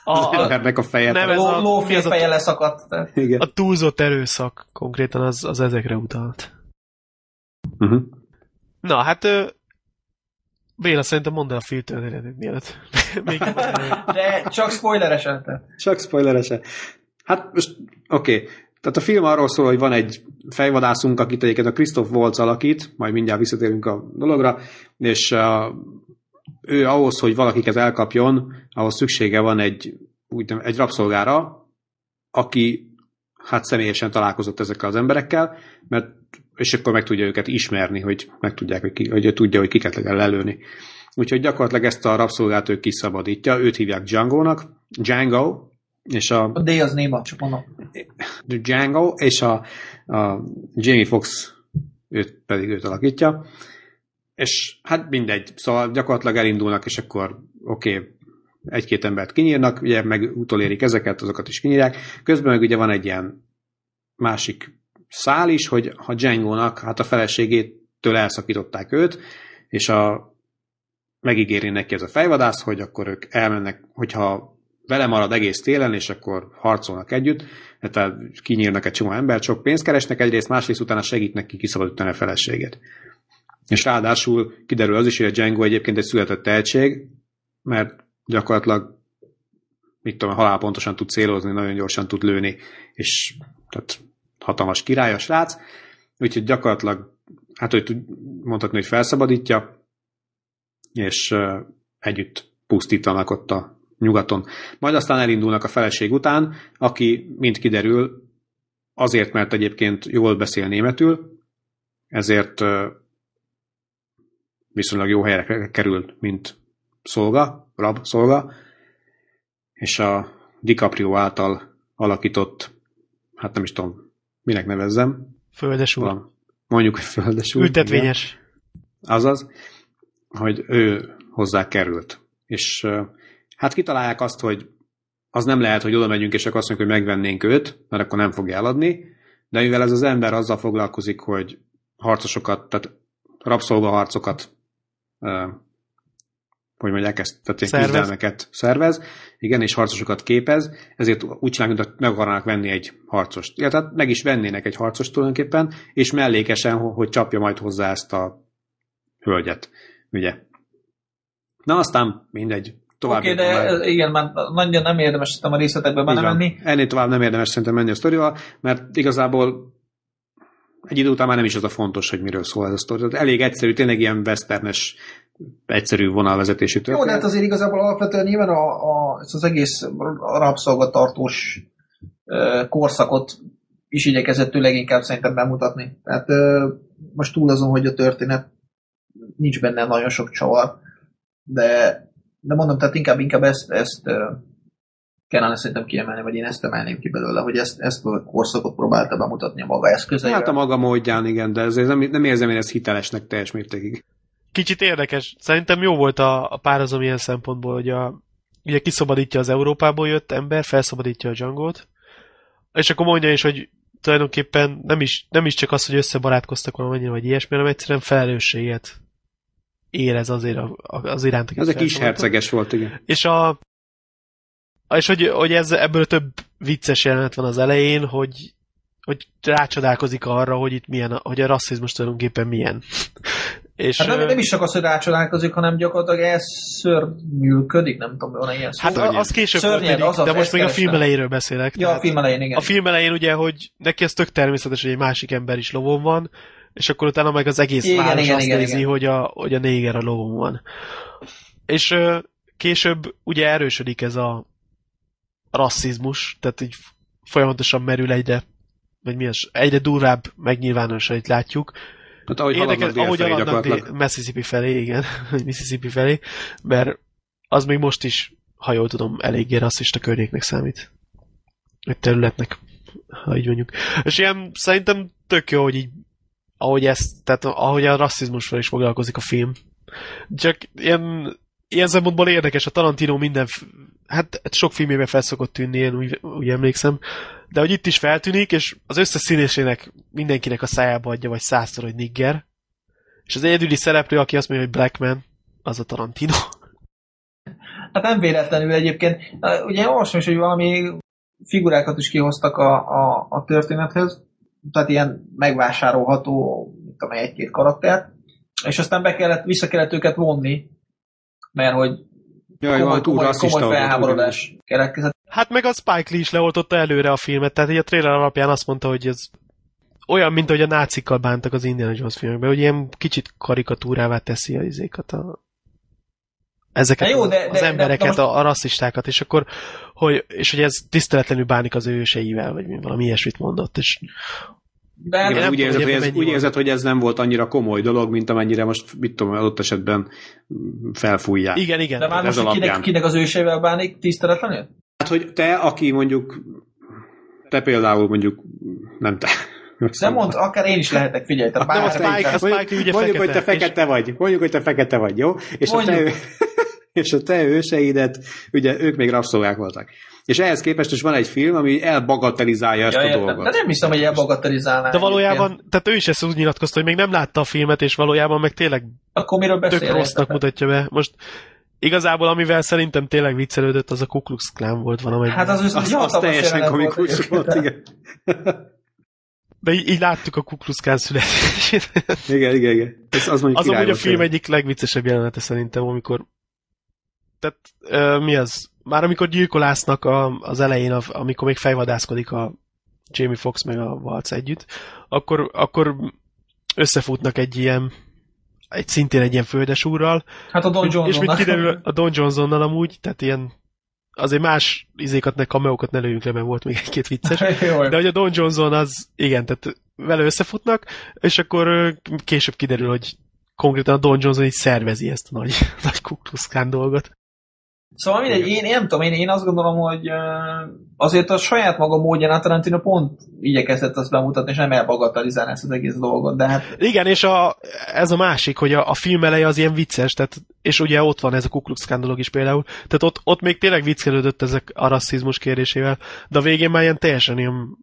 az embernek a feje. Nem, ez a lófél feje leszakadt. A túlzott erőszak konkrétan az ezekre utalt. Uh-huh. Na, hát Béla, szerintem mondd el a filmtörténetét mielőtt. De csak spoileresen. Hát most, oké. Tehát a film arról szól, hogy van egy fejvadászunk, akit egyébként a Christoph Waltz alakít, majd mindjárt visszatérünk a dologra, és ő ahhoz, hogy valakiket elkapjon, ahhoz szüksége van egy rabszolgára, aki hát személyesen találkozott ezekkel az emberekkel, mert és akkor meg tudja őket ismerni, hogy megtudják, hogy tudja, hogy kiket kell lelőni. Úgyhogy gyakorlatilag ezt a rabszolgát ő kiszabadítja, őt hívják Django-nak, Django, és a D az néma, csak mondom. Django, és a Jamie Foxx őt alakítja, és hát mindegy, szóval gyakorlatilag elindulnak, és akkor oké, egy-két embert kinyírnak, ugye meg utolérik ezeket, azokat is kinyírják, közben meg ugye van egy ilyen másik szál is, hogy a Django-nak hát a feleségétől elszakították őt, és megígéri neki ez a fejvadász, hogy akkor ők elmennek, hogyha vele marad egész télen, és akkor harcolnak együtt, tehát kinyírnak egy csomó embert, sok pénzt keresnek egyrészt, másrészt utána segít neki kiszabadítani a feleségét. És ráadásul kiderül az is, hogy a Django egyébként egy született tehetség, mert gyakorlatilag halálpontosan tud célozni, nagyon gyorsan tud lőni, és tehát hatalmas király a srác, úgyhogy gyakorlatilag, hát hogy mondhatni, hogy felszabadítja, és együtt pusztítanak ott a nyugaton. Majd aztán elindulnak a feleség után, aki, mint kiderül, azért, mert egyébként jól beszél németül, ezért viszonylag jó helyre kerül, mint rabszolga, és a DiCaprio által alakított, hát nem is tudom, minek nevezzem. Földes úr. Mondjuk, hogy földes úr. Ültetvényes. Igen. Azaz, hogy ő hozzá került. És hát kitalálják azt, hogy az nem lehet, hogy oda megyünk, és akkor azt mondjuk, hogy megvennénk őt, mert akkor nem fogja eladni, de mivel ez az ember azzal foglalkozik, hogy harcosokat, tehát rabszolgaharcokat, hogy mondják ezt, tehát ilyen küzdelmeket szervez, igen, és harcosokat képez, ezért úgy csinálják, hogy meg akarnak venni egy harcost. Ja, tehát meg is vennének egy harcost tulajdonképpen, és mellékesen, hogy csapja majd hozzá ezt a hölgyet, ugye. Na, aztán mindegy. Oké, de már... igen, már nagyon nem érdemes szerintem a részletekbe benne menni. Ennél tovább nem érdemes szerintem menni a sztorival, mert igazából egy idő után már nem is az a fontos, hogy miről szól ez a sztori. Tehát elég egyszerű, tényleg ilyen westernes, egyszerű vonalvezetésű történet. Jó, de hát azért igazából alapvetően nyilván ez az egész rabszolgatartós korszakot is igyekezett ő leginkább szerintem bemutatni. Tehát most túl azon, hogy a történet nincs benne nagyon sok csavar, de mondom, tehát inkább ezt kellene szerintem kiemelni, vagy én ezt emelném ki belőle, hogy ezt a korszakot próbálta bemutatni a maga eszközeivel. Hát a maga módján, igen, de ezért nem érzem én ezt hitelesnek teljes mértékig. Kicsit érdekes. Szerintem jó volt a párhuzam ilyen szempontból, hogy ugye kiszabadítja az Európából jött ember, felszabadítja a Djangot, és akkor mondja is, hogy tulajdonképpen nem is csak az, hogy összebarátkoztak valamennyire, vagy ilyesmi, hanem egyszerűen felelősséget érez azért az iránt. Ez egy kis herceges volt, igen. És hogy ebből több vicces jelenet van az elején, hogy rácsodálkozik arra, hogy itt milyen, hogy a rasszizmus tulajdonképpen milyen. És, hát nem is csak az, hogy rácsodálkozik, hanem gyakorlatilag elszörnyűködik, nem tudom, van ilyen szó. Hát az később történik, de most még a film elejéről beszélek. Ja, a film elején, igen. A film elején ugye, hogy neki ez tök természetes, hogy egy másik ember is lovon van, és akkor utána meg az egész város azt nézi, hogy a néger a lovon van. És később ugye erősödik ez a rasszizmus, tehát így folyamatosan merül egyre durvább megnyilvánosait látjuk. Hát ahogy haladnak Mississippi felé, igen, Mississippi felé, mert az még most is, ha jól tudom, eléggé rasszista környéknek számít. Egy területnek, ha így mondjuk. És ilyen szerintem tök jó, hogy így ahogy a rasszizmusról is foglalkozik a film. Csak ilyen szempontból érdekes, a Tarantino hát sok filmében fel szokott tűnni, én úgy emlékszem, de hogy itt is feltűnik, és az összes színésének mindenkinek a szájába adja, vagy 100-szor, hogy nigger, és az egyedüli szereplő, aki azt mondja, hogy black man, az a Tarantino. Hát nem véletlenül egyébként. Ugye olvasom is, hogy valami figurákat is kihoztak a történethez, tehát ilyen megvásárolható, mint amely egy-két karaktert, és aztán vissza kellett őket vonni, mert hogy Jaj, komoly felháborodás keletkezett. Hát meg a Spike Lee is leoltotta előre a filmet, tehát így a trailer alapján azt mondta, hogy ez olyan, mint hogy a nácikkal bántak az Indiana Jones filmekben, hogy ilyen kicsit karikatúrává teszi az izékat ezeket jó, az embereket, a rasszistákat, és akkor, hogy ez tiszteletlenül bánik az ő őseivel, vagy valami ilyesmit mondott, és... De igen, úgy érzed, hogy ez nem volt annyira komoly dolog, mint amennyire most, mit tudom, adott esetben felfújják. Igen. De már most kinek az őseivel bánik tiszteletlenül? Hát, hogy te, aki mondjuk, te például mondjuk, nem te. Nem mondd, akár én is lehetek, figyelj. Tehát nem, a Spike ugye mondjuk, fekete. Mondjuk, hogy te fekete vagy, jó? És a te őseidet, ugye ők még rabszolgák voltak. És ehhez képest is van egy film, ami elbagatelizálja ezt a dolgot. De nem hiszem, hogy elbagatelizálná. De valójában, tehát ő is ezt úgy nyilatkozta, hogy még nem látta a filmet, és valójában meg tényleg tök rossznak mutatja be. Most igazából, amivel szerintem tényleg viccelődött, az a Ku Klux Klan volt valamelyik. Hát az teljesen komikus volt, igen. De így láttuk a Ku Klux Klan születését. Igen. Azon, hogy a film egyik legviccesebb jelenete szerintem, amikor... Tehát mi az? Már amikor gyilkolásznak az elején, amikor még fejvadászkodik a Jamie Foxx meg a Waltz együtt, akkor összefutnak szintén egy ilyen földesúrral. Hát a Don Johnsonnal. És mit kiderül a Don Johnsonnal amúgy, tehát ilyen azért más izékat, kameókat ne lőjünk le, mert volt még egy-két vicces. De hogy a Don Johnson az, igen, tehát vele összefutnak, és akkor később kiderül, hogy konkrétan a Don Johnson így szervezi ezt a nagy Ku Klux Klan dolgot. Szóval mindegy, én nem tudom, én azt gondolom, hogy azért a saját maga módján a Tarantino pont igyekezett azt bemutatni, és nem elbagatelizálni ezt az egész dolgot. De hát... Igen, és ez a másik, hogy a film eleje az ilyen vicces, tehát, és ugye ott van ez a Ku Klux Klan dolog is például, tehát ott még tényleg viccelődött ezek a rasszizmus kérdésével, de a végén már ilyen teljesen ilyen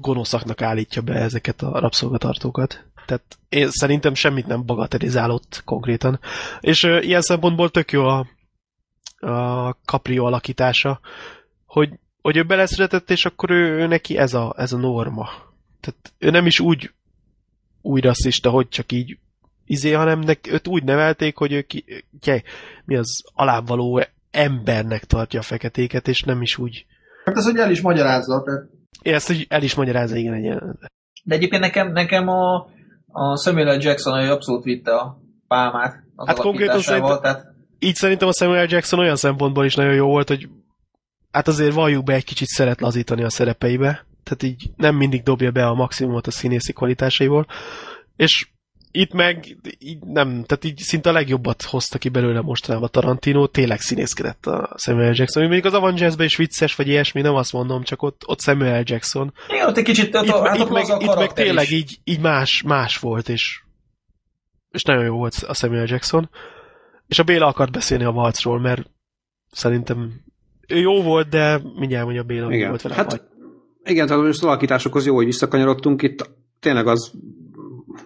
gonoszaknak állítja be ezeket a rabszolgatartókat. Tehát én szerintem semmit nem bagatelizálott konkrétan. És ilyen szempontból tök jó a Caprio alakítása, hogy ő beleszületett, és akkor ő neki ez a norma. Tehát ő nem is úgy rasszista, hogy csak így izé, hanem őt úgy nevelték, hogy ő mi az alávaló embernek tartja a feketéket, és nem is úgy. Hát ez, hogy el is magyarázza. Tehát... igen, egyenlően. De egyébként nekem a Samuel L. Jackson abszolút vitte a pálmát az alakításával, tehát... Így szerintem a Samuel L. Jackson olyan szempontból is nagyon jó volt, hogy hát azért valljuk be, egy kicsit szeret lazítani a szerepeibe, tehát így nem mindig dobja be a maximumot a színészi kvalitásaiból, és itt meg így nem, tehát így szinte a legjobbat hozta ki belőle mostanában Tarantino, tényleg színészkedett a Samuel L. Jackson. Mondjuk az Avengersben is vicces, vagy ilyesmi, nem azt mondom, csak ott Samuel L. Jackson. Igen, ott egy kicsit, itt meg tényleg így más volt, és nagyon jó volt a Samuel L. Jackson. És a Béla akart beszélni a Waltzról, mert szerintem ő jó volt, de mindjárt mondja, a Béla jó volt vele. Hát, igen, tehát most az alakításokhoz jó, hogy visszakanyarodtunk. Itt tényleg az,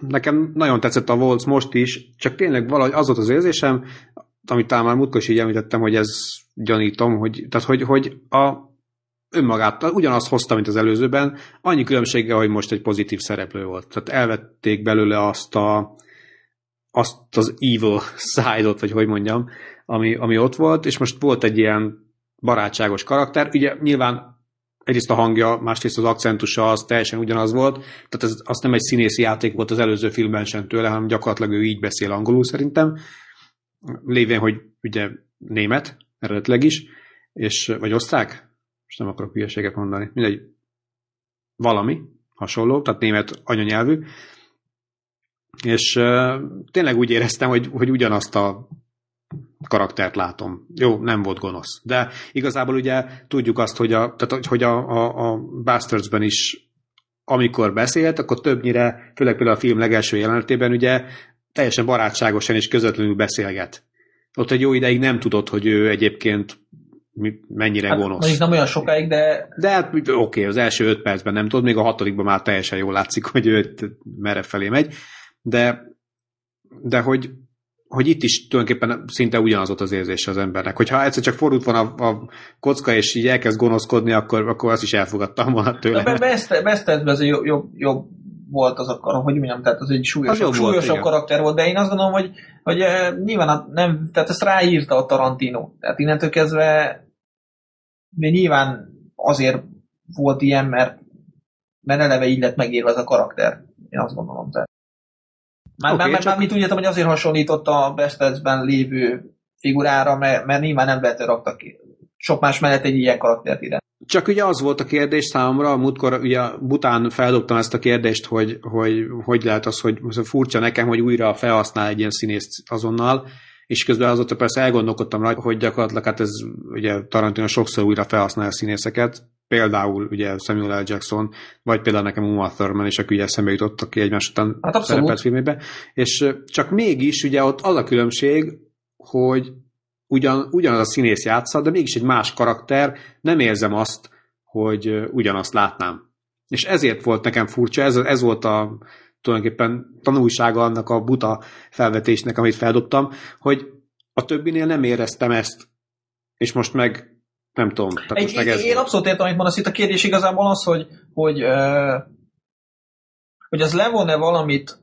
nekem nagyon tetszett a Waltz most is, csak tényleg valahogy az volt az érzésem, amit talán már múltkor is így említettem, hogy ez gyanítom, hogy önmagát ugyanazt hozta, mint az előzőben, annyi különbséggel, hogy most egy pozitív szereplő volt. Tehát elvették belőle azt az evil side-ot, vagy hogy mondjam, ami ott volt, és most volt egy ilyen barátságos karakter. Ugye nyilván egyrészt a hangja, másrészt az akcentusa, az teljesen ugyanaz volt, tehát az nem egy színészi játék volt az előző filmben sem tőle, hanem gyakorlatilag ő így beszél angolul szerintem, lévén, hogy ugye német, eredetileg is, vagy osztrák? Most nem akarok hülyeséget mondani. Mindegy, valami hasonló, tehát német anyanyelvű, és tényleg úgy éreztem, hogy ugyanazt a karaktert látom. Jó, nem volt gonosz. De igazából ugye tudjuk azt, hogy a Bastardsben is, amikor beszélt, akkor többnyire, főleg például a film legelső jelenetében, ugye teljesen barátságosan és közvetlenül beszélget. Ott egy jó ideig nem tudod, hogy ő egyébként mennyire gonosz. Hát, nem olyan sokáig, de... De hát oké, az első 5 percben nem tudod, még a 6-ban már teljesen jól látszik, hogy ő merre felé megy. De hogy itt is tulajdonképpen szinte ugyanaz volt az érzése az embernek. Hogyha egyszer csak fordult van a kocka, és így elkezd gonoszkodni, akkor azt is elfogadtam volna tőle. De Bastardsben ez jobb volt az a karakter, hogy mondjam, tehát az egy súlyosabb karakter volt, de én azt gondolom, hogy nyilván nem, tehát ezt ráírta a Tarantino. Tehát innentől kezdve de nyilván azért volt ilyen, mert eleve így lett megírva ez a karakter. Én azt gondolom, tehát. Már mit úgy értem, hogy azért hasonlított a Bastardsben lévő figurára, mert nyilván nem lehetően raktak ki. Sok más mellett egy ilyen karaktert ide. Csak ugye az volt a kérdés számomra, a múltkor ugye bután feldobtam ezt a kérdést, hogy lehet az, hogy furcsa nekem, hogy újra felhasznál egy ilyen színészt azonnal, és közben azóta persze elgondolkodtam rá, hogy gyakorlatilag hát ez ugye Tarantino sokszor újra felhasználja a színészeket, például ugye Samuel L. Jackson, vagy például nekem Uma Thurman, és aki ugye eszembe jutott, aki egymás után hát szerepelt filmében, és csak mégis ugye ott az a különbség, hogy ugyanaz a színész játsza, de mégis egy más karakter, nem érzem azt, hogy ugyanazt látnám. És ezért volt nekem furcsa, ez volt a tulajdonképpen tanulsága annak a buta felvetésnek, amit feldobtam, hogy a többinél nem éreztem ezt, és most meg nem tudom. Én abszolút értem, amit mondasz, itt a kérdés igazából az, hogy az levon-e valamit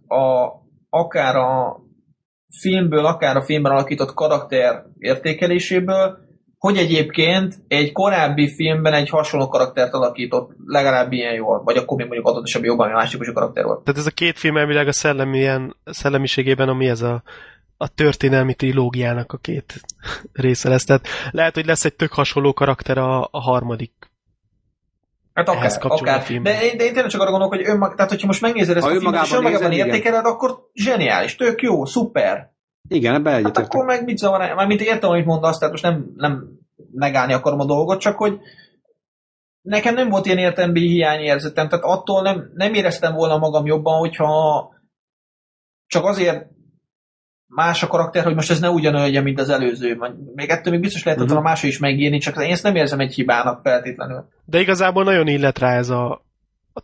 akár a filmből, akár a filmben alakított karakter értékeléséből, hogy egyébként egy korábbi filmben egy hasonló karaktert alakított legalább ilyen jól, vagy akkor még mondjuk adott esetben jobban, ami más típusú karakter volt. Tehát ez a két film elvileg a szellemiségében, ami ez a történelmi trilógiának a két része lesz. Tehát lehet, hogy lesz egy tök hasonló karakter a harmadik. Hát akár. De én tényleg csak arra gondolok, hogy tehát hogyha most megnézed ezt a filmet, és önmagában értékeled, akkor zseniális, tök jó, szuper. Igen, ebbe egyetértek. Hát akkor meg mit zavar, mármint értem, amit mondasz, tehát most nem negálni akarom a dolgot, csak hogy nekem nem volt ilyen értelmi hiányérzetem, tehát attól nem éreztem volna magam jobban, hogyha csak azért más a karakter, hogy most ez ne ugyanolyan, mint az előző. Még ettől még biztos lehetett volna másra is megírni, csak én ezt nem érzem egy hibának feltétlenül. De igazából nagyon illet rá ez a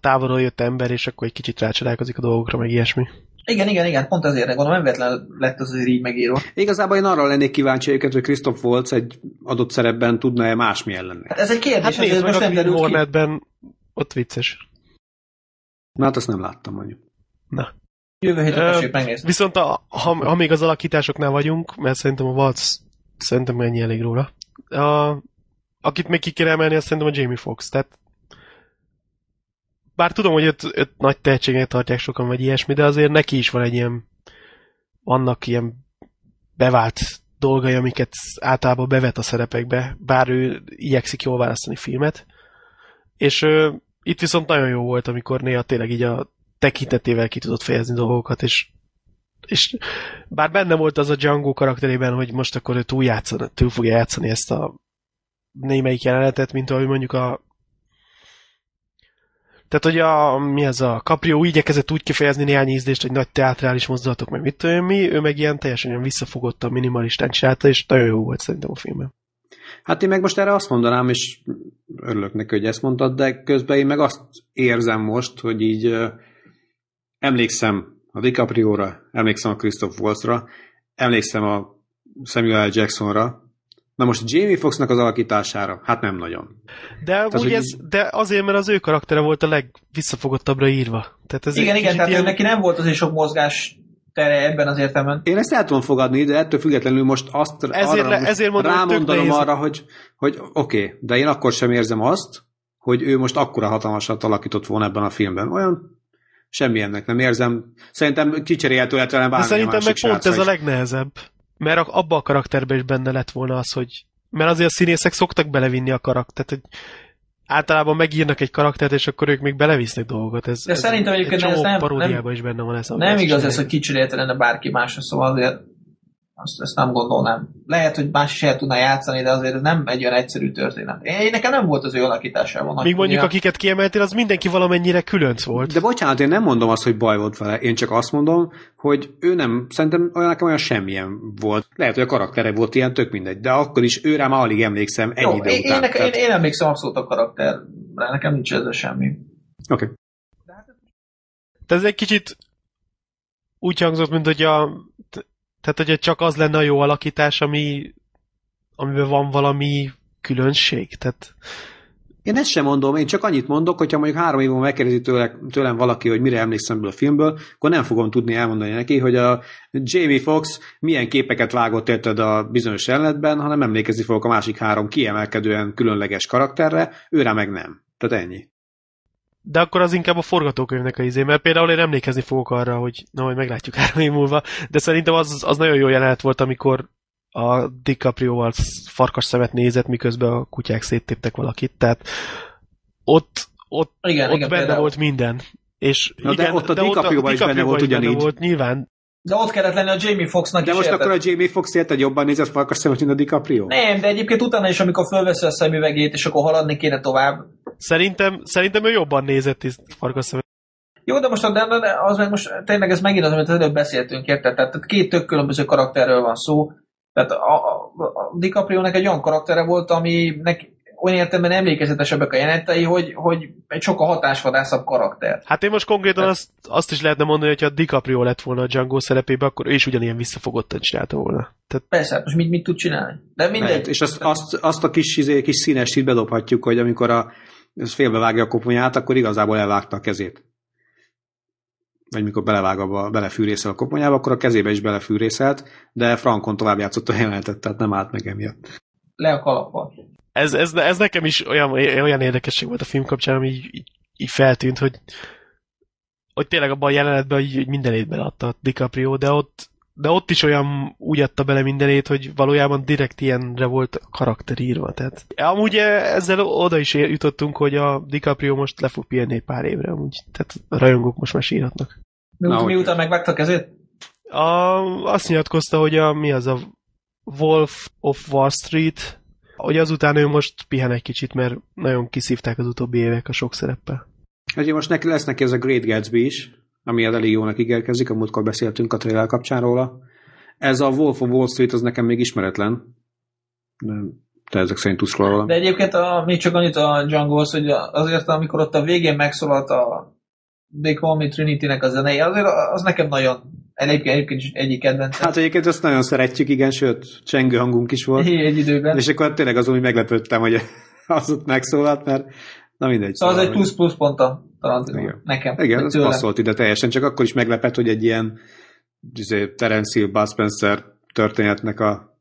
távolról jött ember, és akkor egy kicsit rácsalálkozik a dolgokra, meg ilyesmi. Igen, pont azért gondolom, nem véletlen lett az így megírva. Igazából én arra lennék kíváncsi őket, hogy Christoph Waltz egy adott szerepben tudna-e másmilyen lenni. Hát ez egy kérdés, hát nézd, ez most nem derül ki. Ott vicces. Na hát azt nem láttam, mondjuk. Na. Jövő héten esélyt megnézni. Viszont ha még az alakításoknál vagyunk, mert szerintem a Waltz, szerintem ennyi elég róla. Akit még ki kéne emelni, azt szerintem a Jamie Foxx. Tehát bár tudom, hogy őt nagy tehetségnek tartják sokan, vagy ilyesmi, de azért neki is van egy ilyen, annak ilyen bevált dolgai, amiket általában bevet a szerepekbe, bár ő igyekszik jól választani filmet. És itt viszont nagyon jó volt, amikor néha tényleg így a tekintetével ki tudott fejezni dolgokat, és bár benne volt az a Django karakterében, hogy most akkor ő túl fogja játszani ezt a némelyik jelenetet, mint ahogy mondjuk tehát, hogy Caprio igyekezett úgy kifejezni néhány ízlést, hogy nagy teátrális mozdulatok, meg mit tudom mi, ő meg ilyen teljesen visszafogottan, minimalistán csinálta, és nagyon jó volt szerintem a filmben. Hát én meg most erre azt mondanám, és örülök neki, hogy ezt mondtad, de közben én meg azt érzem most, hogy így emlékszem a DiCaprióra, emlékszem a Christoph Waltzra, emlékszem a Samuel L. Jacksonra. Na most Jamie Foxxnak az alakítására, hát nem nagyon. De azért, mert az ő karaktere volt a legvisszafogottabbra írva. Tehát ez igen, tehát ilyen... neki nem volt azért sok mozgás tere ebben az értelemben. Én ezt el tudom fogadni, de ettől függetlenül most azt rámondanom arra, hogy oké, de én akkor sem érzem azt, hogy ő most akkora hatalmasat alakított volna ebben a filmben. Olyan semmilyennek nem érzem. Szerintem kicserélhető lehet velem bármilyen másik srácra. Szerintem meg pont ez a legnehezebb. Mert abba a karakterben is benne lett volna az, hogy... Mert azért a színészek szoktak belevinni a karaktert, hogy általában megírnak egy karaktert, és akkor ők még belevisznek dolgokat. De szerintem egyébként ez nem... paródiában is benne van ez. Nem igaz ez, hogy kicserélhetne bárki másra, szóval azért ezt nem gondolnám. Lehet, hogy más is el tudna játszani, de azért ez nem egy olyan egyszerű történet. Én nekem nem volt az ő alakításában. Még mondjuk, akiket kiemeltél, az mindenki valamennyire különc volt. De bocsánat, én nem mondom azt, hogy baj volt vele. Én csak azt mondom, hogy ő nem, szerintem olyan semmilyen volt. Lehet, hogy a karaktere volt ilyen, tök mindegy. De akkor is őre már alig emlékszem ennyi idő után. Én emlékszem abszolút a karakterre. Nekem nincs ez semmi. Oké. Tehát ez egy kicsit úgy hangzott, mint hogy tehát, hogyha csak az lenne a jó alakítás, amiben van valami különbség. Tehát, Én ezt sem mondom, én csak annyit mondok, hogyha mondjuk 3 év múlva megkérdezi tőlem valaki, hogy mire emlékszem ebből a filmből, akkor nem fogom tudni elmondani neki, hogy a Jamie Foxx milyen képeket vágott érted a bizonyos jelenetben, hanem emlékezni fogok a másik 3 kiemelkedően különleges karakterre, őre meg nem. Tehát ennyi. De akkor az inkább a forgatókönyvnek a izé, mert például én emlékezni fogok arra, hogy na, majd meglátjuk 3 év múlva, de szerintem az nagyon jó jelenet volt, amikor a DiCaprioval farkas szemet nézett, miközben a kutyák széttéptek valakit, tehát ott igen, benne például volt minden. És na igen, de ott a DiCaprioban is benne volt ugyanígy. Benne volt, nyilván. De ott kellett lenni a Jamie Foxxnak is. De most érted. Akkor a Jamie Foxx érted jobban néz a farkas szemet, mint a DiCaprio? Nem, de egyébként utána is, amikor fölveszi a szemüvegét, és akkor haladni kéne tovább. Szerintem ő jobban nézett farkas szemet. Jó, de most az meg most tényleg ez megint az, amit előbb beszéltünk, érted? Tehát 2 tök különböző karakterről van szó. Tehát a DiCapriónak egy olyan karaktere volt, aminek olyan értelemben emlékezetesebbek a jelenetei, hogy egy sokkal hatásvadászabb karakter. Hát én most konkrétan azt is lehetne mondani, hogy ha DiCaprio lett volna a Django szerepébe, akkor ő is ugyanilyen visszafogottan csinálta volna. Tehát... Persze, most mit tud csinálni? De mindegy. Mert, és azt a kis színesit bedobhatjuk, hogy amikor félbevágja a koponyát, akkor igazából elvágta a kezét. Vagy mikor belefűrészel a koponyába, akkor a kezébe is belefűrészelt, de Frankon tovább játszott a jelenetet, tehát nem állt meg emiatt. Le a kalapba. Ez nekem is olyan érdekesség volt a film kapcsán, ami így feltűnt, hogy tényleg abban a jelenetben így mindenét beleadta a DiCaprio, de ott is olyan úgy adta bele mindenét, hogy valójában direkt ilyenre volt a karakter írva. Tehát. Amúgy ezzel oda is jutottunk, hogy a DiCaprio most le fog pihenni egy pár évre, amúgy. Tehát a rajongók most már sírhatnak. Miután megvágta a kezét? Azt nyilatkozta, hogy mi az a Wolf of Wall Street, hogy azután ő most pihen egy kicsit, mert nagyon kiszívták az utóbbi évek a sok szereppel. Ugye most lesz neki ez a Great Gatsby is, ami elég jónak ígérkezik, a múltkor beszéltünk a trailer kapcsán róla. Ez a Wolf of Wall Street, az nekem még ismeretlen. De te ezek szerint tudsz róla. De egyébként még csak annyit a Django-hoz, hogy azért, amikor ott a végén megszólalt a They Call Me Trinity-nek a zenéje, azért az nekem nagyon egyébként egyik kedvencem. Hát egyébként azt nagyon szeretjük, igen, sőt, csengő hangunk is volt. Egy időben. És akkor tényleg azon, hogy meglepődtem, hogy az ott megszólalt, mert na mindegy. Szóval az egy plusz ponta. Talán nekem. Igen, ez passzolt ide teljesen, csak akkor is meglepett, hogy egy ilyen Terence Hill, Bud Spencer történetnek a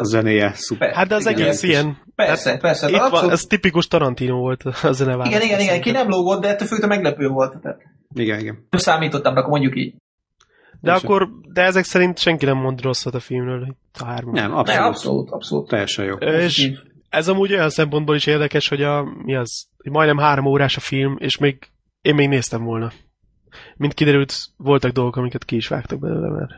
zenéje szuper. Hát de az igen, egész ilyen. Persze. Ez tipikus Tarantino volt a zeneválasztás. Igen, ki nem lógott, de ettől függően meglepő volt. Tehát. Igen. Nem számítottam, de akkor mondjuk így. De ezek szerint senki nem mond rosszat a filmről. Nem, abszolút. Teljesen jó. És ez amúgy olyan szempontból is érdekes, hogy majdnem 3 órás a film, és én még néztem volna. Mint kiderült, voltak dolgok, amiket ki is vágtak belőle, mert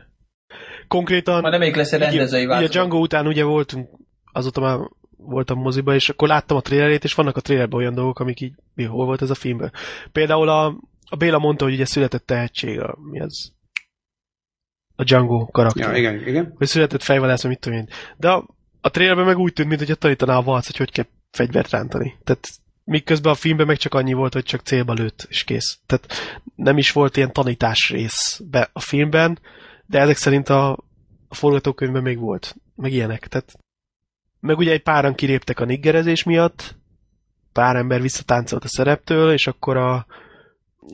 konkrétan... Majd nem lesz egy rendezői változat. Ugye Django után ugye voltunk, azóta már voltam moziba, és akkor láttam a trailerét, és vannak a trailerben olyan dolgok, amik így, hol volt ez a filmben. Például a Béla mondta, hogy ugye született tehetség, a Django karakter. Ja, igen. Hogy született fejvadász, mit tudom én. De a trailerben meg úgy tűnt, mintha tanítaná a Waltz, hogy kell fegyvert rántani. Tehát miközben a filmben meg csak annyi volt, hogy csak célba lőtt, és kész. Tehát nem is volt ilyen tanítás rész a filmben, de ezek szerint a forgatókönyvben még volt. Meg ilyenek. Tehát, meg ugye egy páran kiréptek a niggerezés miatt, pár ember visszatáncolt a szereptől, és akkor a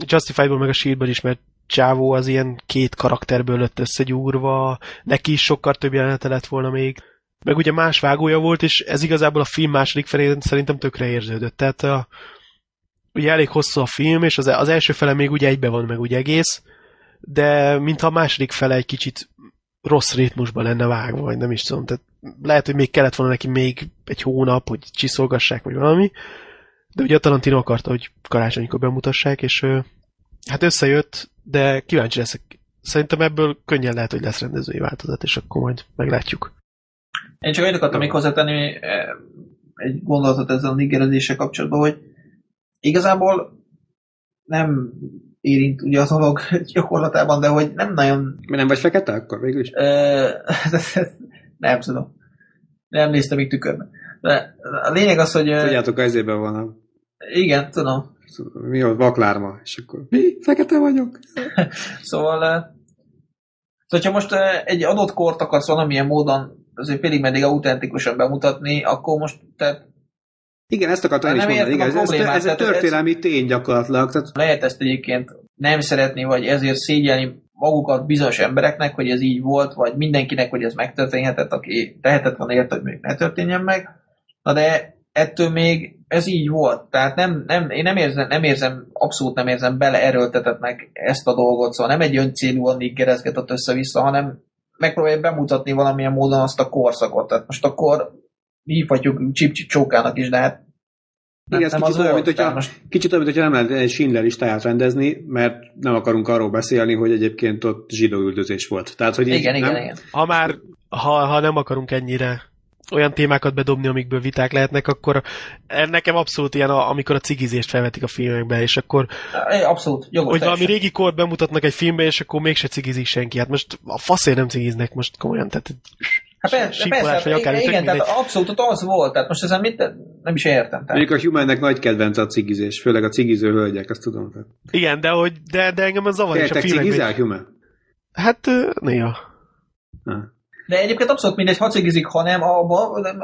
Justified-ból meg a Shield-ből is, mert Csávó az ilyen 2 karakterből lett összegyúrva, neki is sokkal több jelenete lett volna még. Meg ugye más vágója volt, és ez igazából a film második felén szerintem tökre érződött. Tehát ugye elég hosszú a film, és az első fele még ugye egybe van, meg ugye egész, de mintha a második fele egy kicsit rossz ritmusban lenne vágva, vagy nem is tudom. Tehát lehet, hogy még kellett volna neki még egy hónap, hogy csiszolgassák, vagy valami, de ugye a Tarantino akarta, hogy karácsonykor bemutassák, és hát összejött, de kíváncsi leszek. Szerintem ebből könnyen lehet, hogy lesz rendezői változat, és akkor majd meglátjuk. Én csak akartam még hozzátenni egy gondolatot ezzel a niggerezéssel kapcsolatban, hogy igazából nem érint ugye a dolog gyakorlatában, de hogy nem nagyon... Nem vagy fekete akkor végül is? Nem tudom. Nem néztem még tükörben. De a lényeg az, hogy... Tudjátok, a ezében van. Igen, tudom. Mi volt? Vaklárma. És akkor mi? Fekete vagyok? Szóval ha most egy adott kort akarsz valamilyen módon azért félig meddig autentikusan bemutatni, akkor most tehát Igen, ezt akartam én is mondani. Igen, ez egy történelmi tény gyakorlatilag. Tehát... Lehet ezt egyébként nem szeretni, vagy ezért szégyelni magukat bizonyos embereknek, hogy ez így volt, vagy mindenkinek, hogy ez megtörténhetett, aki tehetetlen érte, hogy még ne történjen meg. Na de ettől még ez így volt. Tehát én abszolút nem érzem bele erőltetetnek ezt a dolgot, szóval nem egy öncélúan így gerezgetett össze-vissza, hanem megpróbálja bemutatni valamilyen módon azt a korszakot. Tehát most akkor hívhatjuk csip-csip csókának is, de hát nem, igen, ez nem kicsit, olyan, mint hogyha nem lehet egy Schindler listáját rendezni, mert nem akarunk arról beszélni, hogy egyébként ott zsidó üldözés volt. Tehát, hogy igen. Ha nem akarunk ennyire olyan témákat bedobni, amikből viták lehetnek, akkor nekem abszolút ilyen, amikor a cigizést felvetik a filmekbe, és akkor... Abszolút, jogos. Hogy valami régi kort bemutatnak egy filmbe, és akkor mégse cigizik senki. Hát most a faszért nem cigiznek most komolyan, tehát... Persze, tehát abszolút az volt, tehát most ezen mit nem is értem. Mondjuk a Humannek nagy kedvence a cigizés, főleg a cigiző hölgyek, azt tudom. Tehát. Igen, de engem az zavar is a filmekben. Cigizel, Human? Hát néha. Na. De egyébként abszolút mindegy, ha cigizik, ha nem,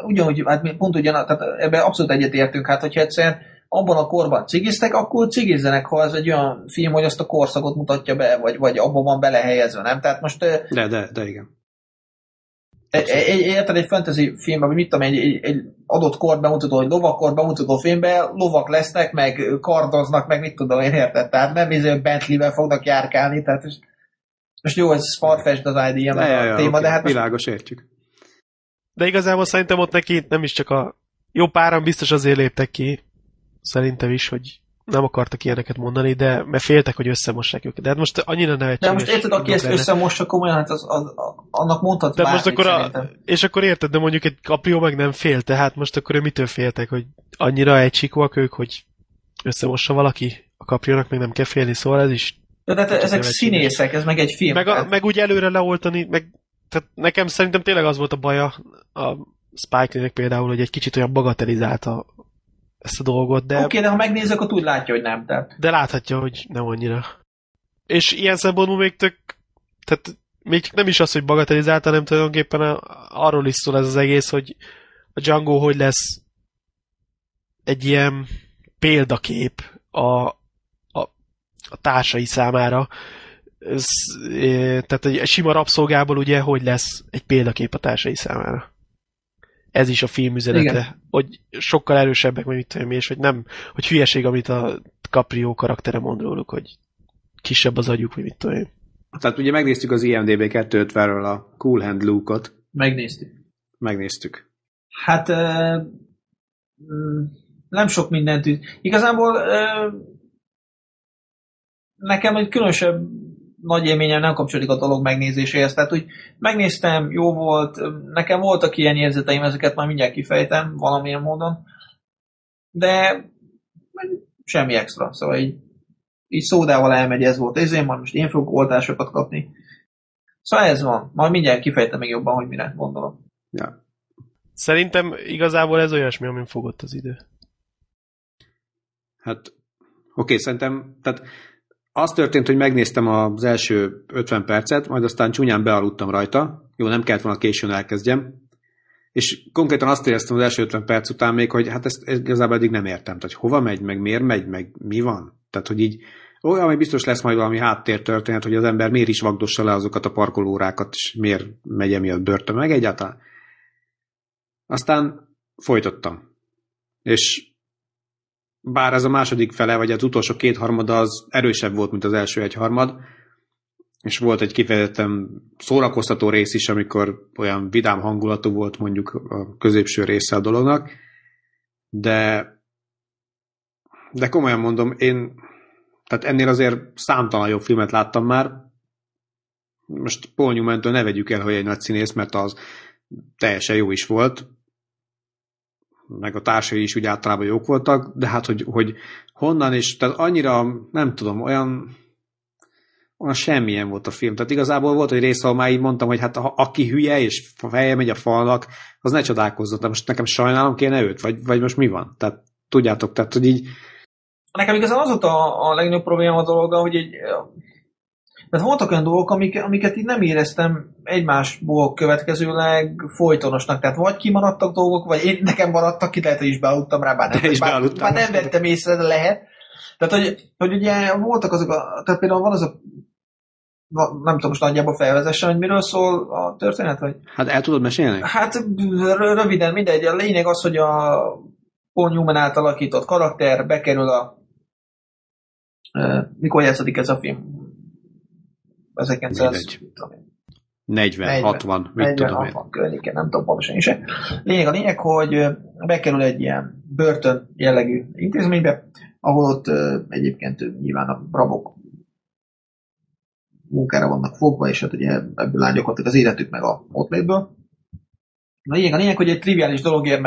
ugyanúgy, hát pont ugyan, tehát ebben abszolút egyetértünk, hát hogyha egyszerűen abban a korban cigiztek, akkor cigizzenek, ha ez egy olyan film, hogy azt a korszakot mutatja be, vagy abban van belehelyezve, nem? Tehát most... De igen. Érted egy fantasy filmben, vagy mit tudom, egy adott kort bemutató, egy lovakkort bemutató filmben lovak lesznek, meg kardoznak, meg mit tudom én, érted? Tehát nem bizony Bentley-vel fognak járkálni, tehát most jó, ez farfetched az idea, a téma, okay, de hát... Világos, értjük. De igazából szerintem ott neki nem is csak a... Jó páran biztos azért léptek ki, szerintem is, hogy nem akartak ilyeneket mondani, de mert féltek, hogy összemossák őket. De hát most annyira nevetséges. De most érted, aki ezt összemossa komolyan, hát annak mondhat de bármit, most akkor és akkor érted, de mondjuk egy Caprio meg nem fél, tehát most akkor ő mitől féltek, hogy annyira egysíkúak ők, hogy összemossa valaki? A Caprionak meg nem kell félni, szóval ez is... De hát ezek színészek, ez meg egy film. Meg úgy előre leoltani, meg tehát nekem szerintem tényleg az volt a baja a Spike Lee-nek például, hogy egy kicsit olyan bagatelizált a ezt a dolgot, de... Oké, de ha megnézzük, akkor úgy látja, hogy nem. Tehát. De láthatja, hogy nem annyira. És ilyen szempontból még tök... Tehát még nem is az, hogy bagatelizált, hanem tulajdonképpen arról is szól ez az egész, hogy a Django hogy lesz egy ilyen példakép a társai számára. Tehát egy sima rabszolgából ugye, hogy lesz egy példakép a társai számára. Ez is a film üzenete, igen. Hogy sokkal erősebbek, mint tudom, és hogy nem, hogy hülyeség, amit a Caprio karaktere mond róluk, hogy kisebb az agyuk, mint tudom én. Tehát ugye megnéztük az IMDb 250-ről a Cool Hand Luke-ot. Megnéztük. Hát nem sok mindent üt. Igazából nekem egy különösebb nagy élményem nem kapcsolódik a dolog megnézéséhez. Tehát úgy megnéztem, jó volt, nekem voltak ilyen érzeteim, ezeket már mindjárt kifejtem valamilyen módon, de semmi extra. Szóval így szódával elmegy, ez volt. Ezért majd most én fogok oltásokat kapni. Szóval ez van. Majd mindjárt kifejtem még jobban, hogy mire gondolom. Ja. Szerintem igazából ez olyasmi, amin fogott az idő. Hát, oké, szerintem, tehát az történt, hogy megnéztem az első 50 percet, majd aztán csúnyán bealudtam rajta. Jó, nem kellett volna későn elkezdjem. És konkrétan azt éreztem az első 50 perc után még, hogy hát ezt igazából eddig nem értem. Tehát hova megy, meg miért megy, meg mi van? Tehát, hogy így olyan, ami biztos lesz majd valami háttértörténet, hogy az ember miért is vagdossa le azokat a parkolórákat, és miért megy emiatt börtön meg egyáltalán. Aztán folytattam. És... Bár ez a második fele, vagy az utolsó kétharmada az erősebb volt, mint az első egyharmad, és volt egy kifejezetten szórakoztató rész is, amikor olyan vidám hangulatú volt mondjuk a középső része a dolognak, de komolyan mondom, én tehát ennél azért számtalan jobb filmet láttam már, most Paul Newman-től ne vegyük el, hogy egy nagy színész, mert az teljesen jó is volt, meg a társai is úgy általában jók voltak, de hát, hogy honnan, és tehát annyira, nem tudom, olyan semmilyen volt a film. Tehát igazából volt, hogy rész, ahol már így mondtam, hogy hát aki hülye, és feje megy a falnak, az ne csodálkozzon, de most nekem sajnálom kéne őt, vagy most mi van? Tehát tudjátok, tehát, hogy így... Nekem igazán az volt a legnagyobb probléma a dolga, hogy egy... Mert voltak olyan dolgok, amiket így nem éreztem egymásból következőleg folytonosnak. Tehát vagy kimaradtak dolgok, vagy én nekem maradtak ki, lehet, hogy is bealudtam rá, bár nem vettem észre, de lehet. Tehát, hogy ugye voltak azok a... Tehát például van az a... Nem tudom, most nagyjából felvezessem, hogy miről szól a történet, vagy... Hát el tudod mesélni? Hát röviden, mindegy. A lényeg az, hogy a Paul Newman által alakított karakter bekerül a... Mikor játszódik ez a film? 40-60 környéken, nem tudom pontosan is. Lényeg, hogy bekerül egy ilyen börtön jellegű intézménybe, ahol ott egyébként nyilván a rabok munkára vannak fogva, és hát ugye ebből ágyakottak az életük meg a motlétből. Lényeg, hogy egy triviális dolog ér,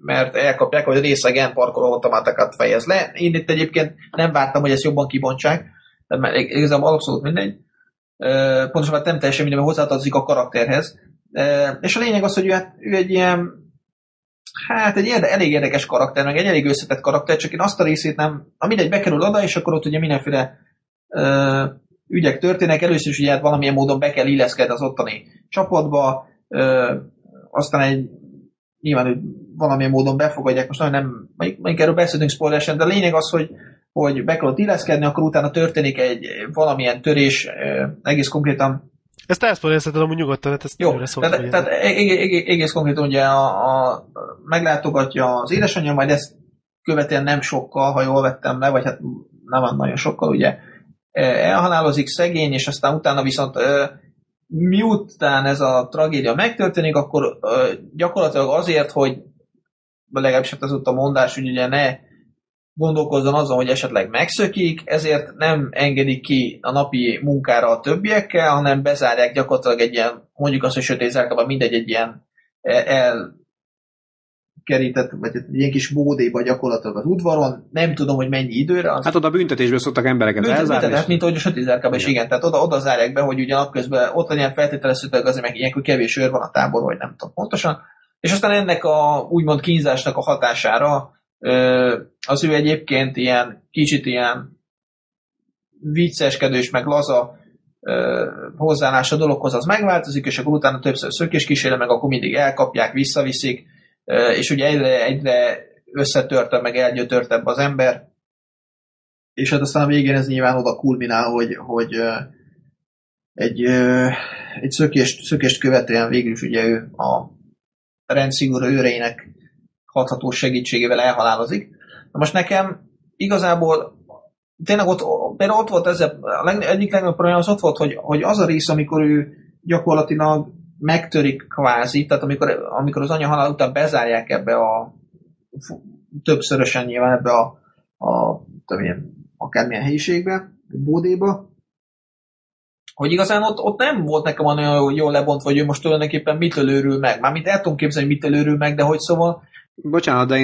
mert elkapják, hogy részegen parkoló automátákat fejez le. Én itt egyébként nem vártam, hogy ezt jobban kibontsák, mert igazából abszolút mindegy. Pontosan nem teljesen minden, mert hozzátartozik a karakterhez. És a lényeg az, hogy ő egy ilyen, hát egy elég érdekes karakter, meg egy elég összetett karakter, csak én azt a részét nem... Na mindegy, bekerül oda, és akkor ott ugye mindenféle ügyek történnek. Először is ugye hát valamilyen módon be kell illeszkedni az ottani csapatba, aztán nyilván valamilyen módon befogadják. Most nem... Még erről beszélünk spoileresen, de a lényeg az, hogy be kellett illeszkedni, akkor utána történik egy valamilyen törés, egész konkrétan... Ezt elszpoilerezheted amúgy nyugodtan, hát ezt jó, tehát egész konkrétan ugye meglátogatja az édesanyja, majd ezt követően nem sokkal, ha jól vettem le, vagy hát nem nagyon sokkal, ugye elhalálozik szegény, és aztán utána viszont miután ez a tragédia megtörténik, akkor gyakorlatilag azért, hogy legalábbis hát ez ott a mondás, hogy ugye ne gondolkozzon azon, hogy esetleg megszökik, ezért nem engedik ki a napi munkára a többiekkel, hanem bezárják gyakorlatilag egy ilyen, mondjuk azt, hogy sötét zárkában, mindegy, egy ilyen elkerített, vagy egy ilyen kis bódéba gyakorlatilag az udvaron, nem tudom, hogy mennyi időre. Hát oda büntetésből szoktak embereket elzárni. És... mint ahogy a sötét zárkában is, igen, tehát oda zárják be, hogy ugye napközben ott legyen feltételezhetőleg azért, meg ilyenkor kevés őr van a táborban, vagy nem tudom pontosan. És aztán ennek a úgymond kínzásnak a hatására az ő egyébként ilyen kicsit ilyen vicceskedős, meg laza hozzáállás a dologhoz, az megváltozik, és akkor utána többször szökéskísérlet, meg akkor mindig elkapják, visszaviszik, és ugye egyre összetörtebb, meg elgyötörtebb az ember, és hát aztán a végén ez nyilván oda kulminál, hogy egy szökést követően végül is ugye ő a rendszigorú őreinek hatható segítségével elhalálozik. Na most nekem igazából tényleg ott volt ezzel, egyik legnagyobb probléma az ott volt, hogy az a rész, amikor ő gyakorlatilag megtörik kvázi, tehát amikor az anya halál után bezárják ebbe a többszörösen nyilván ebbe akármilyen helyiségbe, bódéba, hogy igazán ott nem volt nekem olyan jól lebontva, hogy ő most tulajdonképpen mitől őrül meg. Mármint el tudom képzelni, hogy mitől őrül meg, de hogy szóval bocsánat, de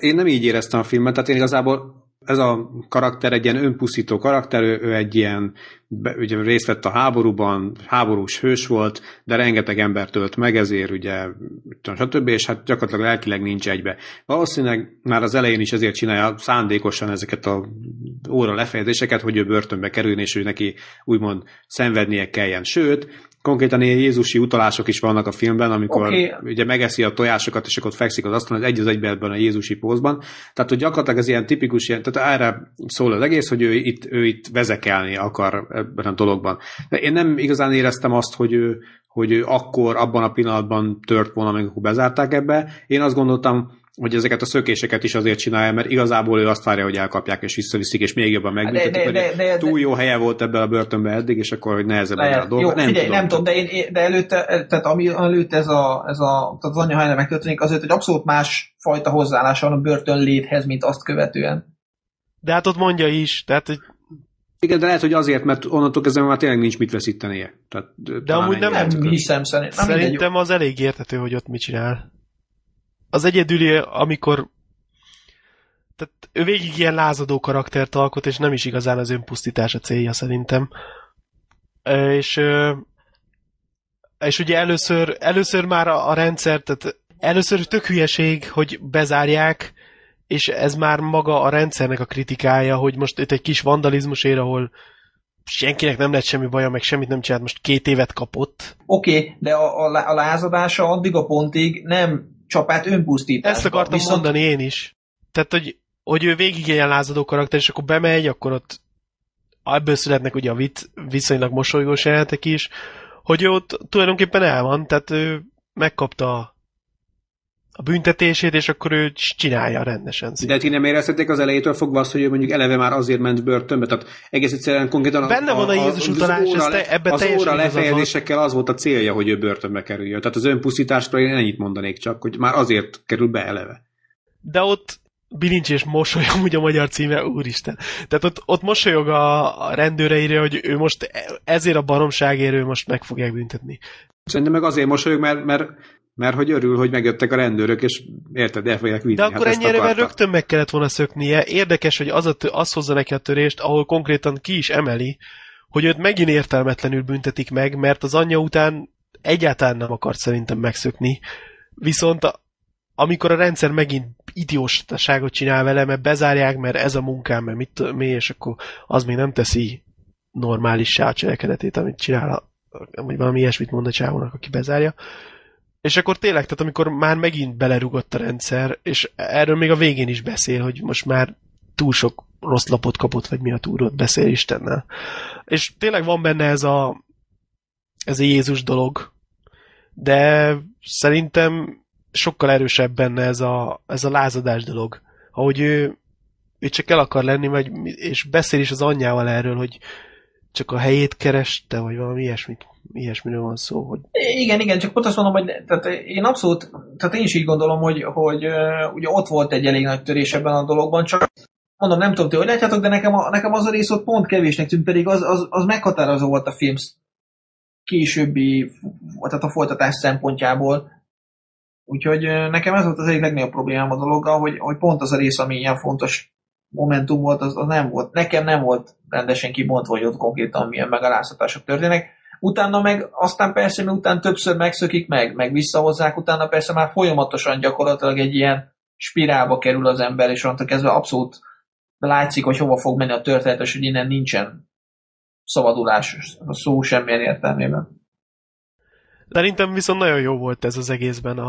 én nem így éreztem a filmet, tehát én igazából ez a karakter egy ilyen önpusztító karakter, ő egy ilyen, ugye részt vett a háborúban, háborús hős volt, de rengeteg embert ölt meg, ezért ugye, stb. És hát gyakorlatilag lelkileg nincs egybe. Valószínűleg már az elején is ezért csinálja szándékosan ezeket az óra lefejezéseket, hogy ő börtönbe kerüljön, és ő neki úgymond szenvednie kelljen. Sőt, konkrétan ilyen jézusi utalások is vannak a filmben, amikor ugye megeszi a tojásokat, és akkor fekszik az asztalon, egy az egyben ebben a jézusi pózban. Tehát, hogy gyakorlatilag ez ilyen tipikus, ilyen, tehát erre szól az egész, hogy ő itt vezekelni akar ebben a dologban. De én nem igazán éreztem azt, hogy ő akkor, abban a pillanatban tört volna, amikor bezárták ebbe. Én azt gondoltam, hogy ezeket a szökéseket is azért csinálja, mert igazából ő azt várja, hogy elkapják és visszaviszik, és még jobban megbüntetik, hogy túl jó helye volt ebben a börtönben eddig, és akkor hogy nehezebb a dolgok. Nem tudom, de előtte, tehát ami előtt tehát az anyahajnál megtörténik, azért egy abszolút más fajta hozzáállása van a börtön léthez, mint azt követően. De hát ott mondja is, tehát hogy... Igen, de lehet, hogy azért, mert onnantól kezdve már tényleg nincs mit veszítenie. Tehát, de amúgy nem hiszem, szerintem az elég érthető, hogy ott mit csinál. Az egyedüli, amikor tehát ő végig ilyen lázadó karaktert alkot, és nem is igazán az önpusztítás a célja szerintem. És ugye először már a rendszer, tehát először tök hülyeség, hogy bezárják, és ez már maga a rendszernek a kritikája, hogy most itt egy kis vandalizmus ér, ahol senkinek nem lett semmi baja, meg semmit nem csinált, most 2 évet kapott. Oké, de a lázadása addig a pontig nem csapát önpusztításba. Ezt akartam mondani én is. Tehát, hogy ő végig ilyen lázadó karakter, és akkor bemegy, akkor ott ebből születnek ugye a viszonylag mosolygós jelenetek is, hogy ő ott tulajdonképpen el van, tehát ő megkapta a büntetését, és akkor ő csinálja rendesen. De ti nem éreztetek az elejétől fogva azt, hogy ő mondjuk eleve már azért ment börtönbe, tehát egész egyszerűen konkrétan benne van a Jézus utalás, az óra lefejezésekkel az volt a célja, hogy ő börtönbe kerüljön. Tehát az önpusztításra én ennyit mondanék csak, hogy már azért kerül be eleve. De ott bilincs és mosoly, amúgy a magyar címe, úristen. Tehát ott mosolyog a rendőreire, hogy ő most ezért a baromságért ő most meg fogják büntetni. Szerintem meg azért mosolyog, mert hogy örül, hogy megjöttek a rendőrök, és érted, el fogják vinni. De akkor ennyire már rögtön meg kellett volna szöknie. Érdekes, hogy az hozza neki a törést, ahol konkrétan ki is emeli, hogy őt megint értelmetlenül büntetik meg, mert az anyja után egyáltalán nem akart szerintem megszökni. Viszont amikor a rendszer megint idióságot csinál vele, mert bezárják, mert ez a munkám, mert és akkor az még nem teszi normálissá a cselekedetét, amit csinál, vagy valami ilyesmit mond a csávónak, aki bezárja. És akkor tényleg, tehát amikor már megint belerugott a rendszer, és erről még a végén is beszél, hogy most már túl sok rossz lapot kapott, vagy mi a túrót beszél Istennel. És tényleg van benne ez a Jézus dolog, de szerintem sokkal erősebb benne ez a lázadás dolog. Ahogy ő csak el akar lenni, és beszél is az anyjával erről, hogy csak a helyét kereste, vagy valami ilyesmiről van szó. Hogy... Igen, csak pont azt mondom, hogy én is így gondolom, hogy ugye ott volt egy elég nagy törés ebben a dologban, csak mondom, nem tudom, hogy látjátok, de nekem az a rész ott pont kevésnek tűnt, pedig az meghatározó volt a film későbbi, tehát a folytatás szempontjából. Úgyhogy nekem ez volt az egyik legnagyobb problémám a dologgal, hogy pont az a rész, ami ilyen fontos momentum volt, az nem volt. Nekem nem volt rendesen kibontva, hogy ott konkrétan milyen megaláztatások történnek. Utána meg, aztán persze, miután többször megszökik meg visszahozzák, utána persze már folyamatosan gyakorlatilag egy ilyen spirálba kerül az ember, és onnantól kezdve abszolút látszik, hogy hova fog menni a történet, és hogy innen nincsen szabadulás, a szó semmilyen értelmében. Szerintem viszont nagyon jó volt ez az egészben,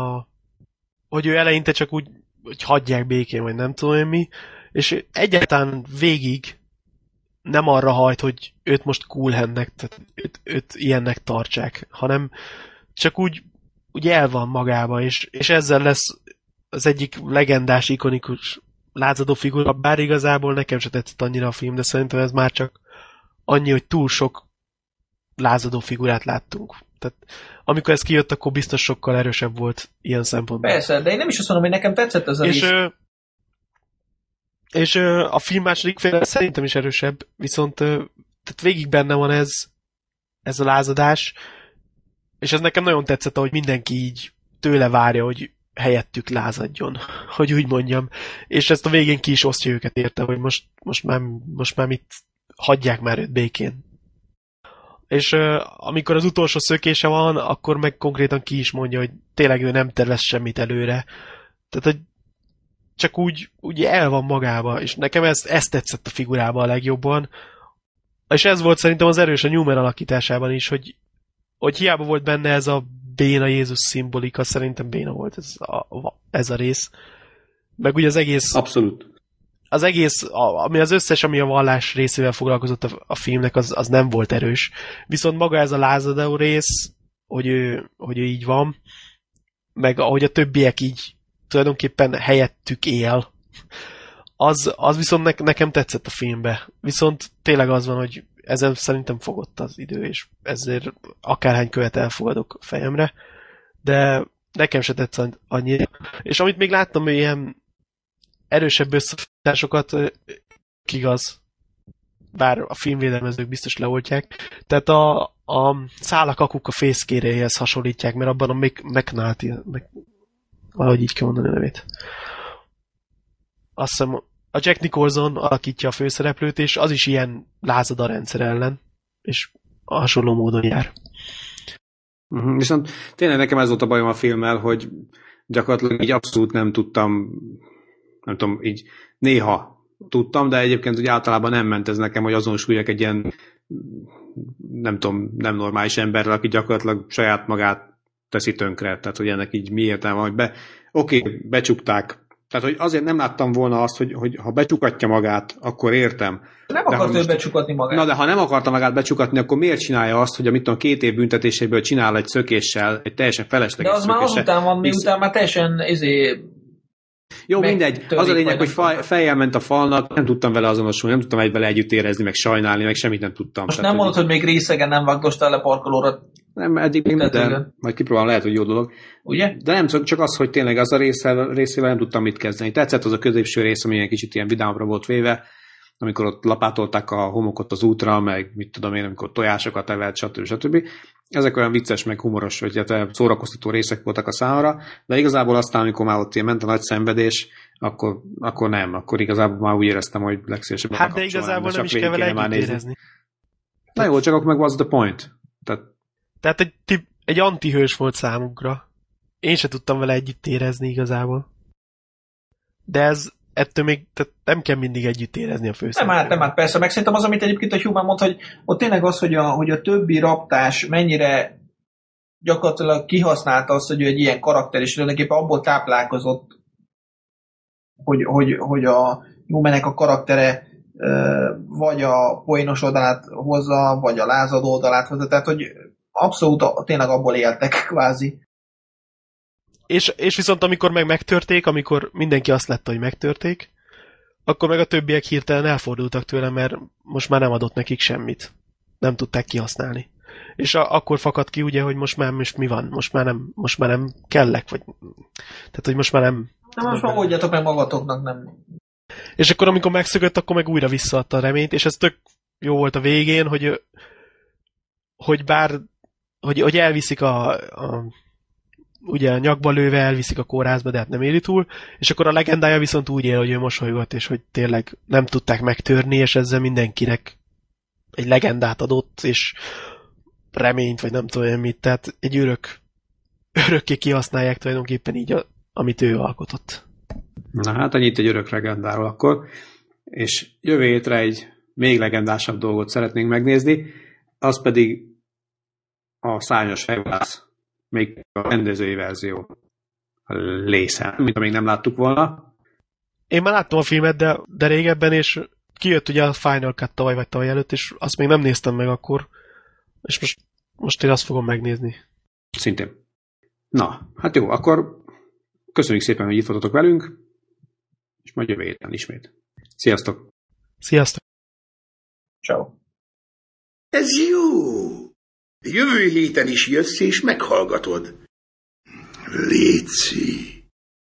hogy ő eleinte csak úgy, hogy hagyják békén, vagy nem tudom én mi, és egyáltalán végig nem arra hajt, hogy őt most coolhandnek, tehát őt ilyennek tartsák, hanem csak úgy el van magába, és ezzel lesz az egyik legendás, ikonikus lázadó figura, bár igazából nekem se tetszett annyira a film, de szerintem ez már csak annyi, hogy túl sok lázadó figurát láttunk. Tehát amikor ez kijött, akkor biztos sokkal erősebb volt ilyen szempontból. Persze, de én nem is azt mondom, hogy nekem tetszett ez a rész. És a film második féle szerintem is erősebb, viszont tehát végig benne van ez a lázadás, és ez nekem nagyon tetszett, ahogy mindenki így tőle várja, hogy helyettük lázadjon, hogy úgy mondjam. És ezt a végén ki is osztja őket érte, hogy most már mit hagyják már őt békén. És amikor az utolsó szökése van, akkor meg konkrétan ki is mondja, hogy tényleg ő nem tervez semmit előre. Tehát, hogy csak úgy el van magába, és nekem ez tetszett a figurában a legjobban. És ez volt szerintem az erős a Newman alakításában is, hogy hiába volt benne ez a béna Jézus szimbolika, szerintem béna volt ez a rész. Meg ugye az egész... Abszolút. Az egész, ami a vallás részével foglalkozott a filmnek, az nem volt erős. Viszont maga ez a lázadó rész, hogy ő így van, meg ahogy a többiek így tulajdonképpen helyettük él, az viszont nekem tetszett a filmbe. Viszont tényleg az van, hogy ezen szerintem fogott az idő, és ezért akárhány követ elfogadok a fejemre, de nekem se tetszett annyira. És amit még láttam, hogy ilyen erősebb összefogtásokat igaz, bár a filmvédelmezők biztos leoltják. Tehát a szálak akuk a fészkéréhez hasonlítják, mert abban a McNulty, valahogy így kell mondani a nevét. Azt hiszem, a Jack Nicholson alakítja a főszereplőt, és az is ilyen lázad a rendszer ellen, és hasonló módon jár. Viszont tényleg nekem ez volt a bajom a filmmel, hogy gyakorlatilag így abszolút nem tudom, így néha tudtam, de egyébként úgy általában nem ment ez nekem, hogy azonosuljak egy ilyen nem tudom, nem normális emberrel, aki gyakorlatilag saját magát teszi tönkre. Tehát, hogy ennek így mi értelme van, hogy becsukták. Tehát, hogy azért nem láttam volna azt, hogy ha becsukatja magát, akkor értem. Nem akart ő becsukatni magát. Na, de ha nem akarta magát becsukatni, akkor miért csinálja azt, hogy amit 2 év büntetéséből csinál egy szökéssel, egy teljesen felesleges szökéssel? De az már azután van, miután már teljesen jó, mindegy. Az a lényeg, hogy fejjel ment a falnak, nem tudtam vele azonosulni, nem tudtam vele együtt érezni, meg sajnálni, meg semmit nem tudtam. Most nem mondod, hogy még részegen nem vágdostál le parkolóra? Nem, eddig még nem, de majd kipróbálom, lehet, hogy jó dolog. Ugye? De nem, csak az, hogy tényleg az a részével nem tudtam mit kezdeni. Tetszett az a középső rész, ami egy kicsit ilyen vidámra volt véve, amikor ott lapátolták a homokot az útra, meg mit tudom én, amikor tojásokat evett, stb. Ezek olyan vicces, meg humoros, hogy hát szórakoztató részek voltak a számomra, de igazából aztán, amikor már ott ment a nagy szenvedés, akkor nem, akkor igazából már úgy éreztem, hogy legszívesebben hát de igazából nem is kell vele érezni. Na jó, csak akkor meg what's the point? Tehát egy antihős volt számunkra. Én se tudtam vele együtt érezni igazából. De ez ettől még nem kell mindig együtt érezni a főszereplőt. Nem, persze. Meg szerintem az, amit egyébként a Human mondta, hogy ott tényleg az, hogy a többi raptás mennyire gyakorlatilag kihasználta azt, hogy ő egy ilyen karakter, és tulajdonképpen abból táplálkozott, hogy a Humannek a karaktere vagy a poénos oldalát hozza, vagy a lázadó oldalát hozza. Tehát, hogy abszolút tényleg abból éltek, kvázi. És viszont amikor meg megtörték, amikor mindenki azt látta, hogy megtörték, akkor meg a többiek hirtelen elfordultak tőle, mert most már nem adott nekik semmit. Nem tudták kihasználni. És akkor fakadt ki ugye, hogy most mi van? Most már nem kellek, vagy... Tehát, hogy most már nem... Na most már oldjátok meg magatoknak, nem... És akkor, amikor megszökött, akkor meg újra visszaadta a reményt, és ez tök jó volt a végén, hogy elviszik ugye a nyakba lőve elviszik a kórházba, de hát nem éli túl, és akkor a legendája viszont úgy él, hogy ő mosolygott, és hogy tényleg nem tudták megtörni, és ezzel mindenkinek egy legendát adott, és reményt, vagy nem tudom mit, tehát egy örökké kihasználják tulajdonképpen így, amit ő alkotott. Na hát, ennyit egy örök legendáról akkor, és jövő hétre egy még legendásabb dolgot szeretnénk megnézni, az pedig a szárnyas fejvadász, még a rendezői verzió lészen, mint amíg nem láttuk volna. Én már láttam a filmet, de régebben, és kijött ugye a Final Cut tavaly vagy tavaly előtt, és azt még nem néztem meg akkor, és most én azt fogom megnézni. Szintén. Na, hát jó, akkor köszönjük szépen, hogy itt voltatok velünk, és majd jövő héten ismét. Sziasztok! Sziasztok! Ciao. Ez jó! Jövő héten is jössz és meghallgatod. Léci!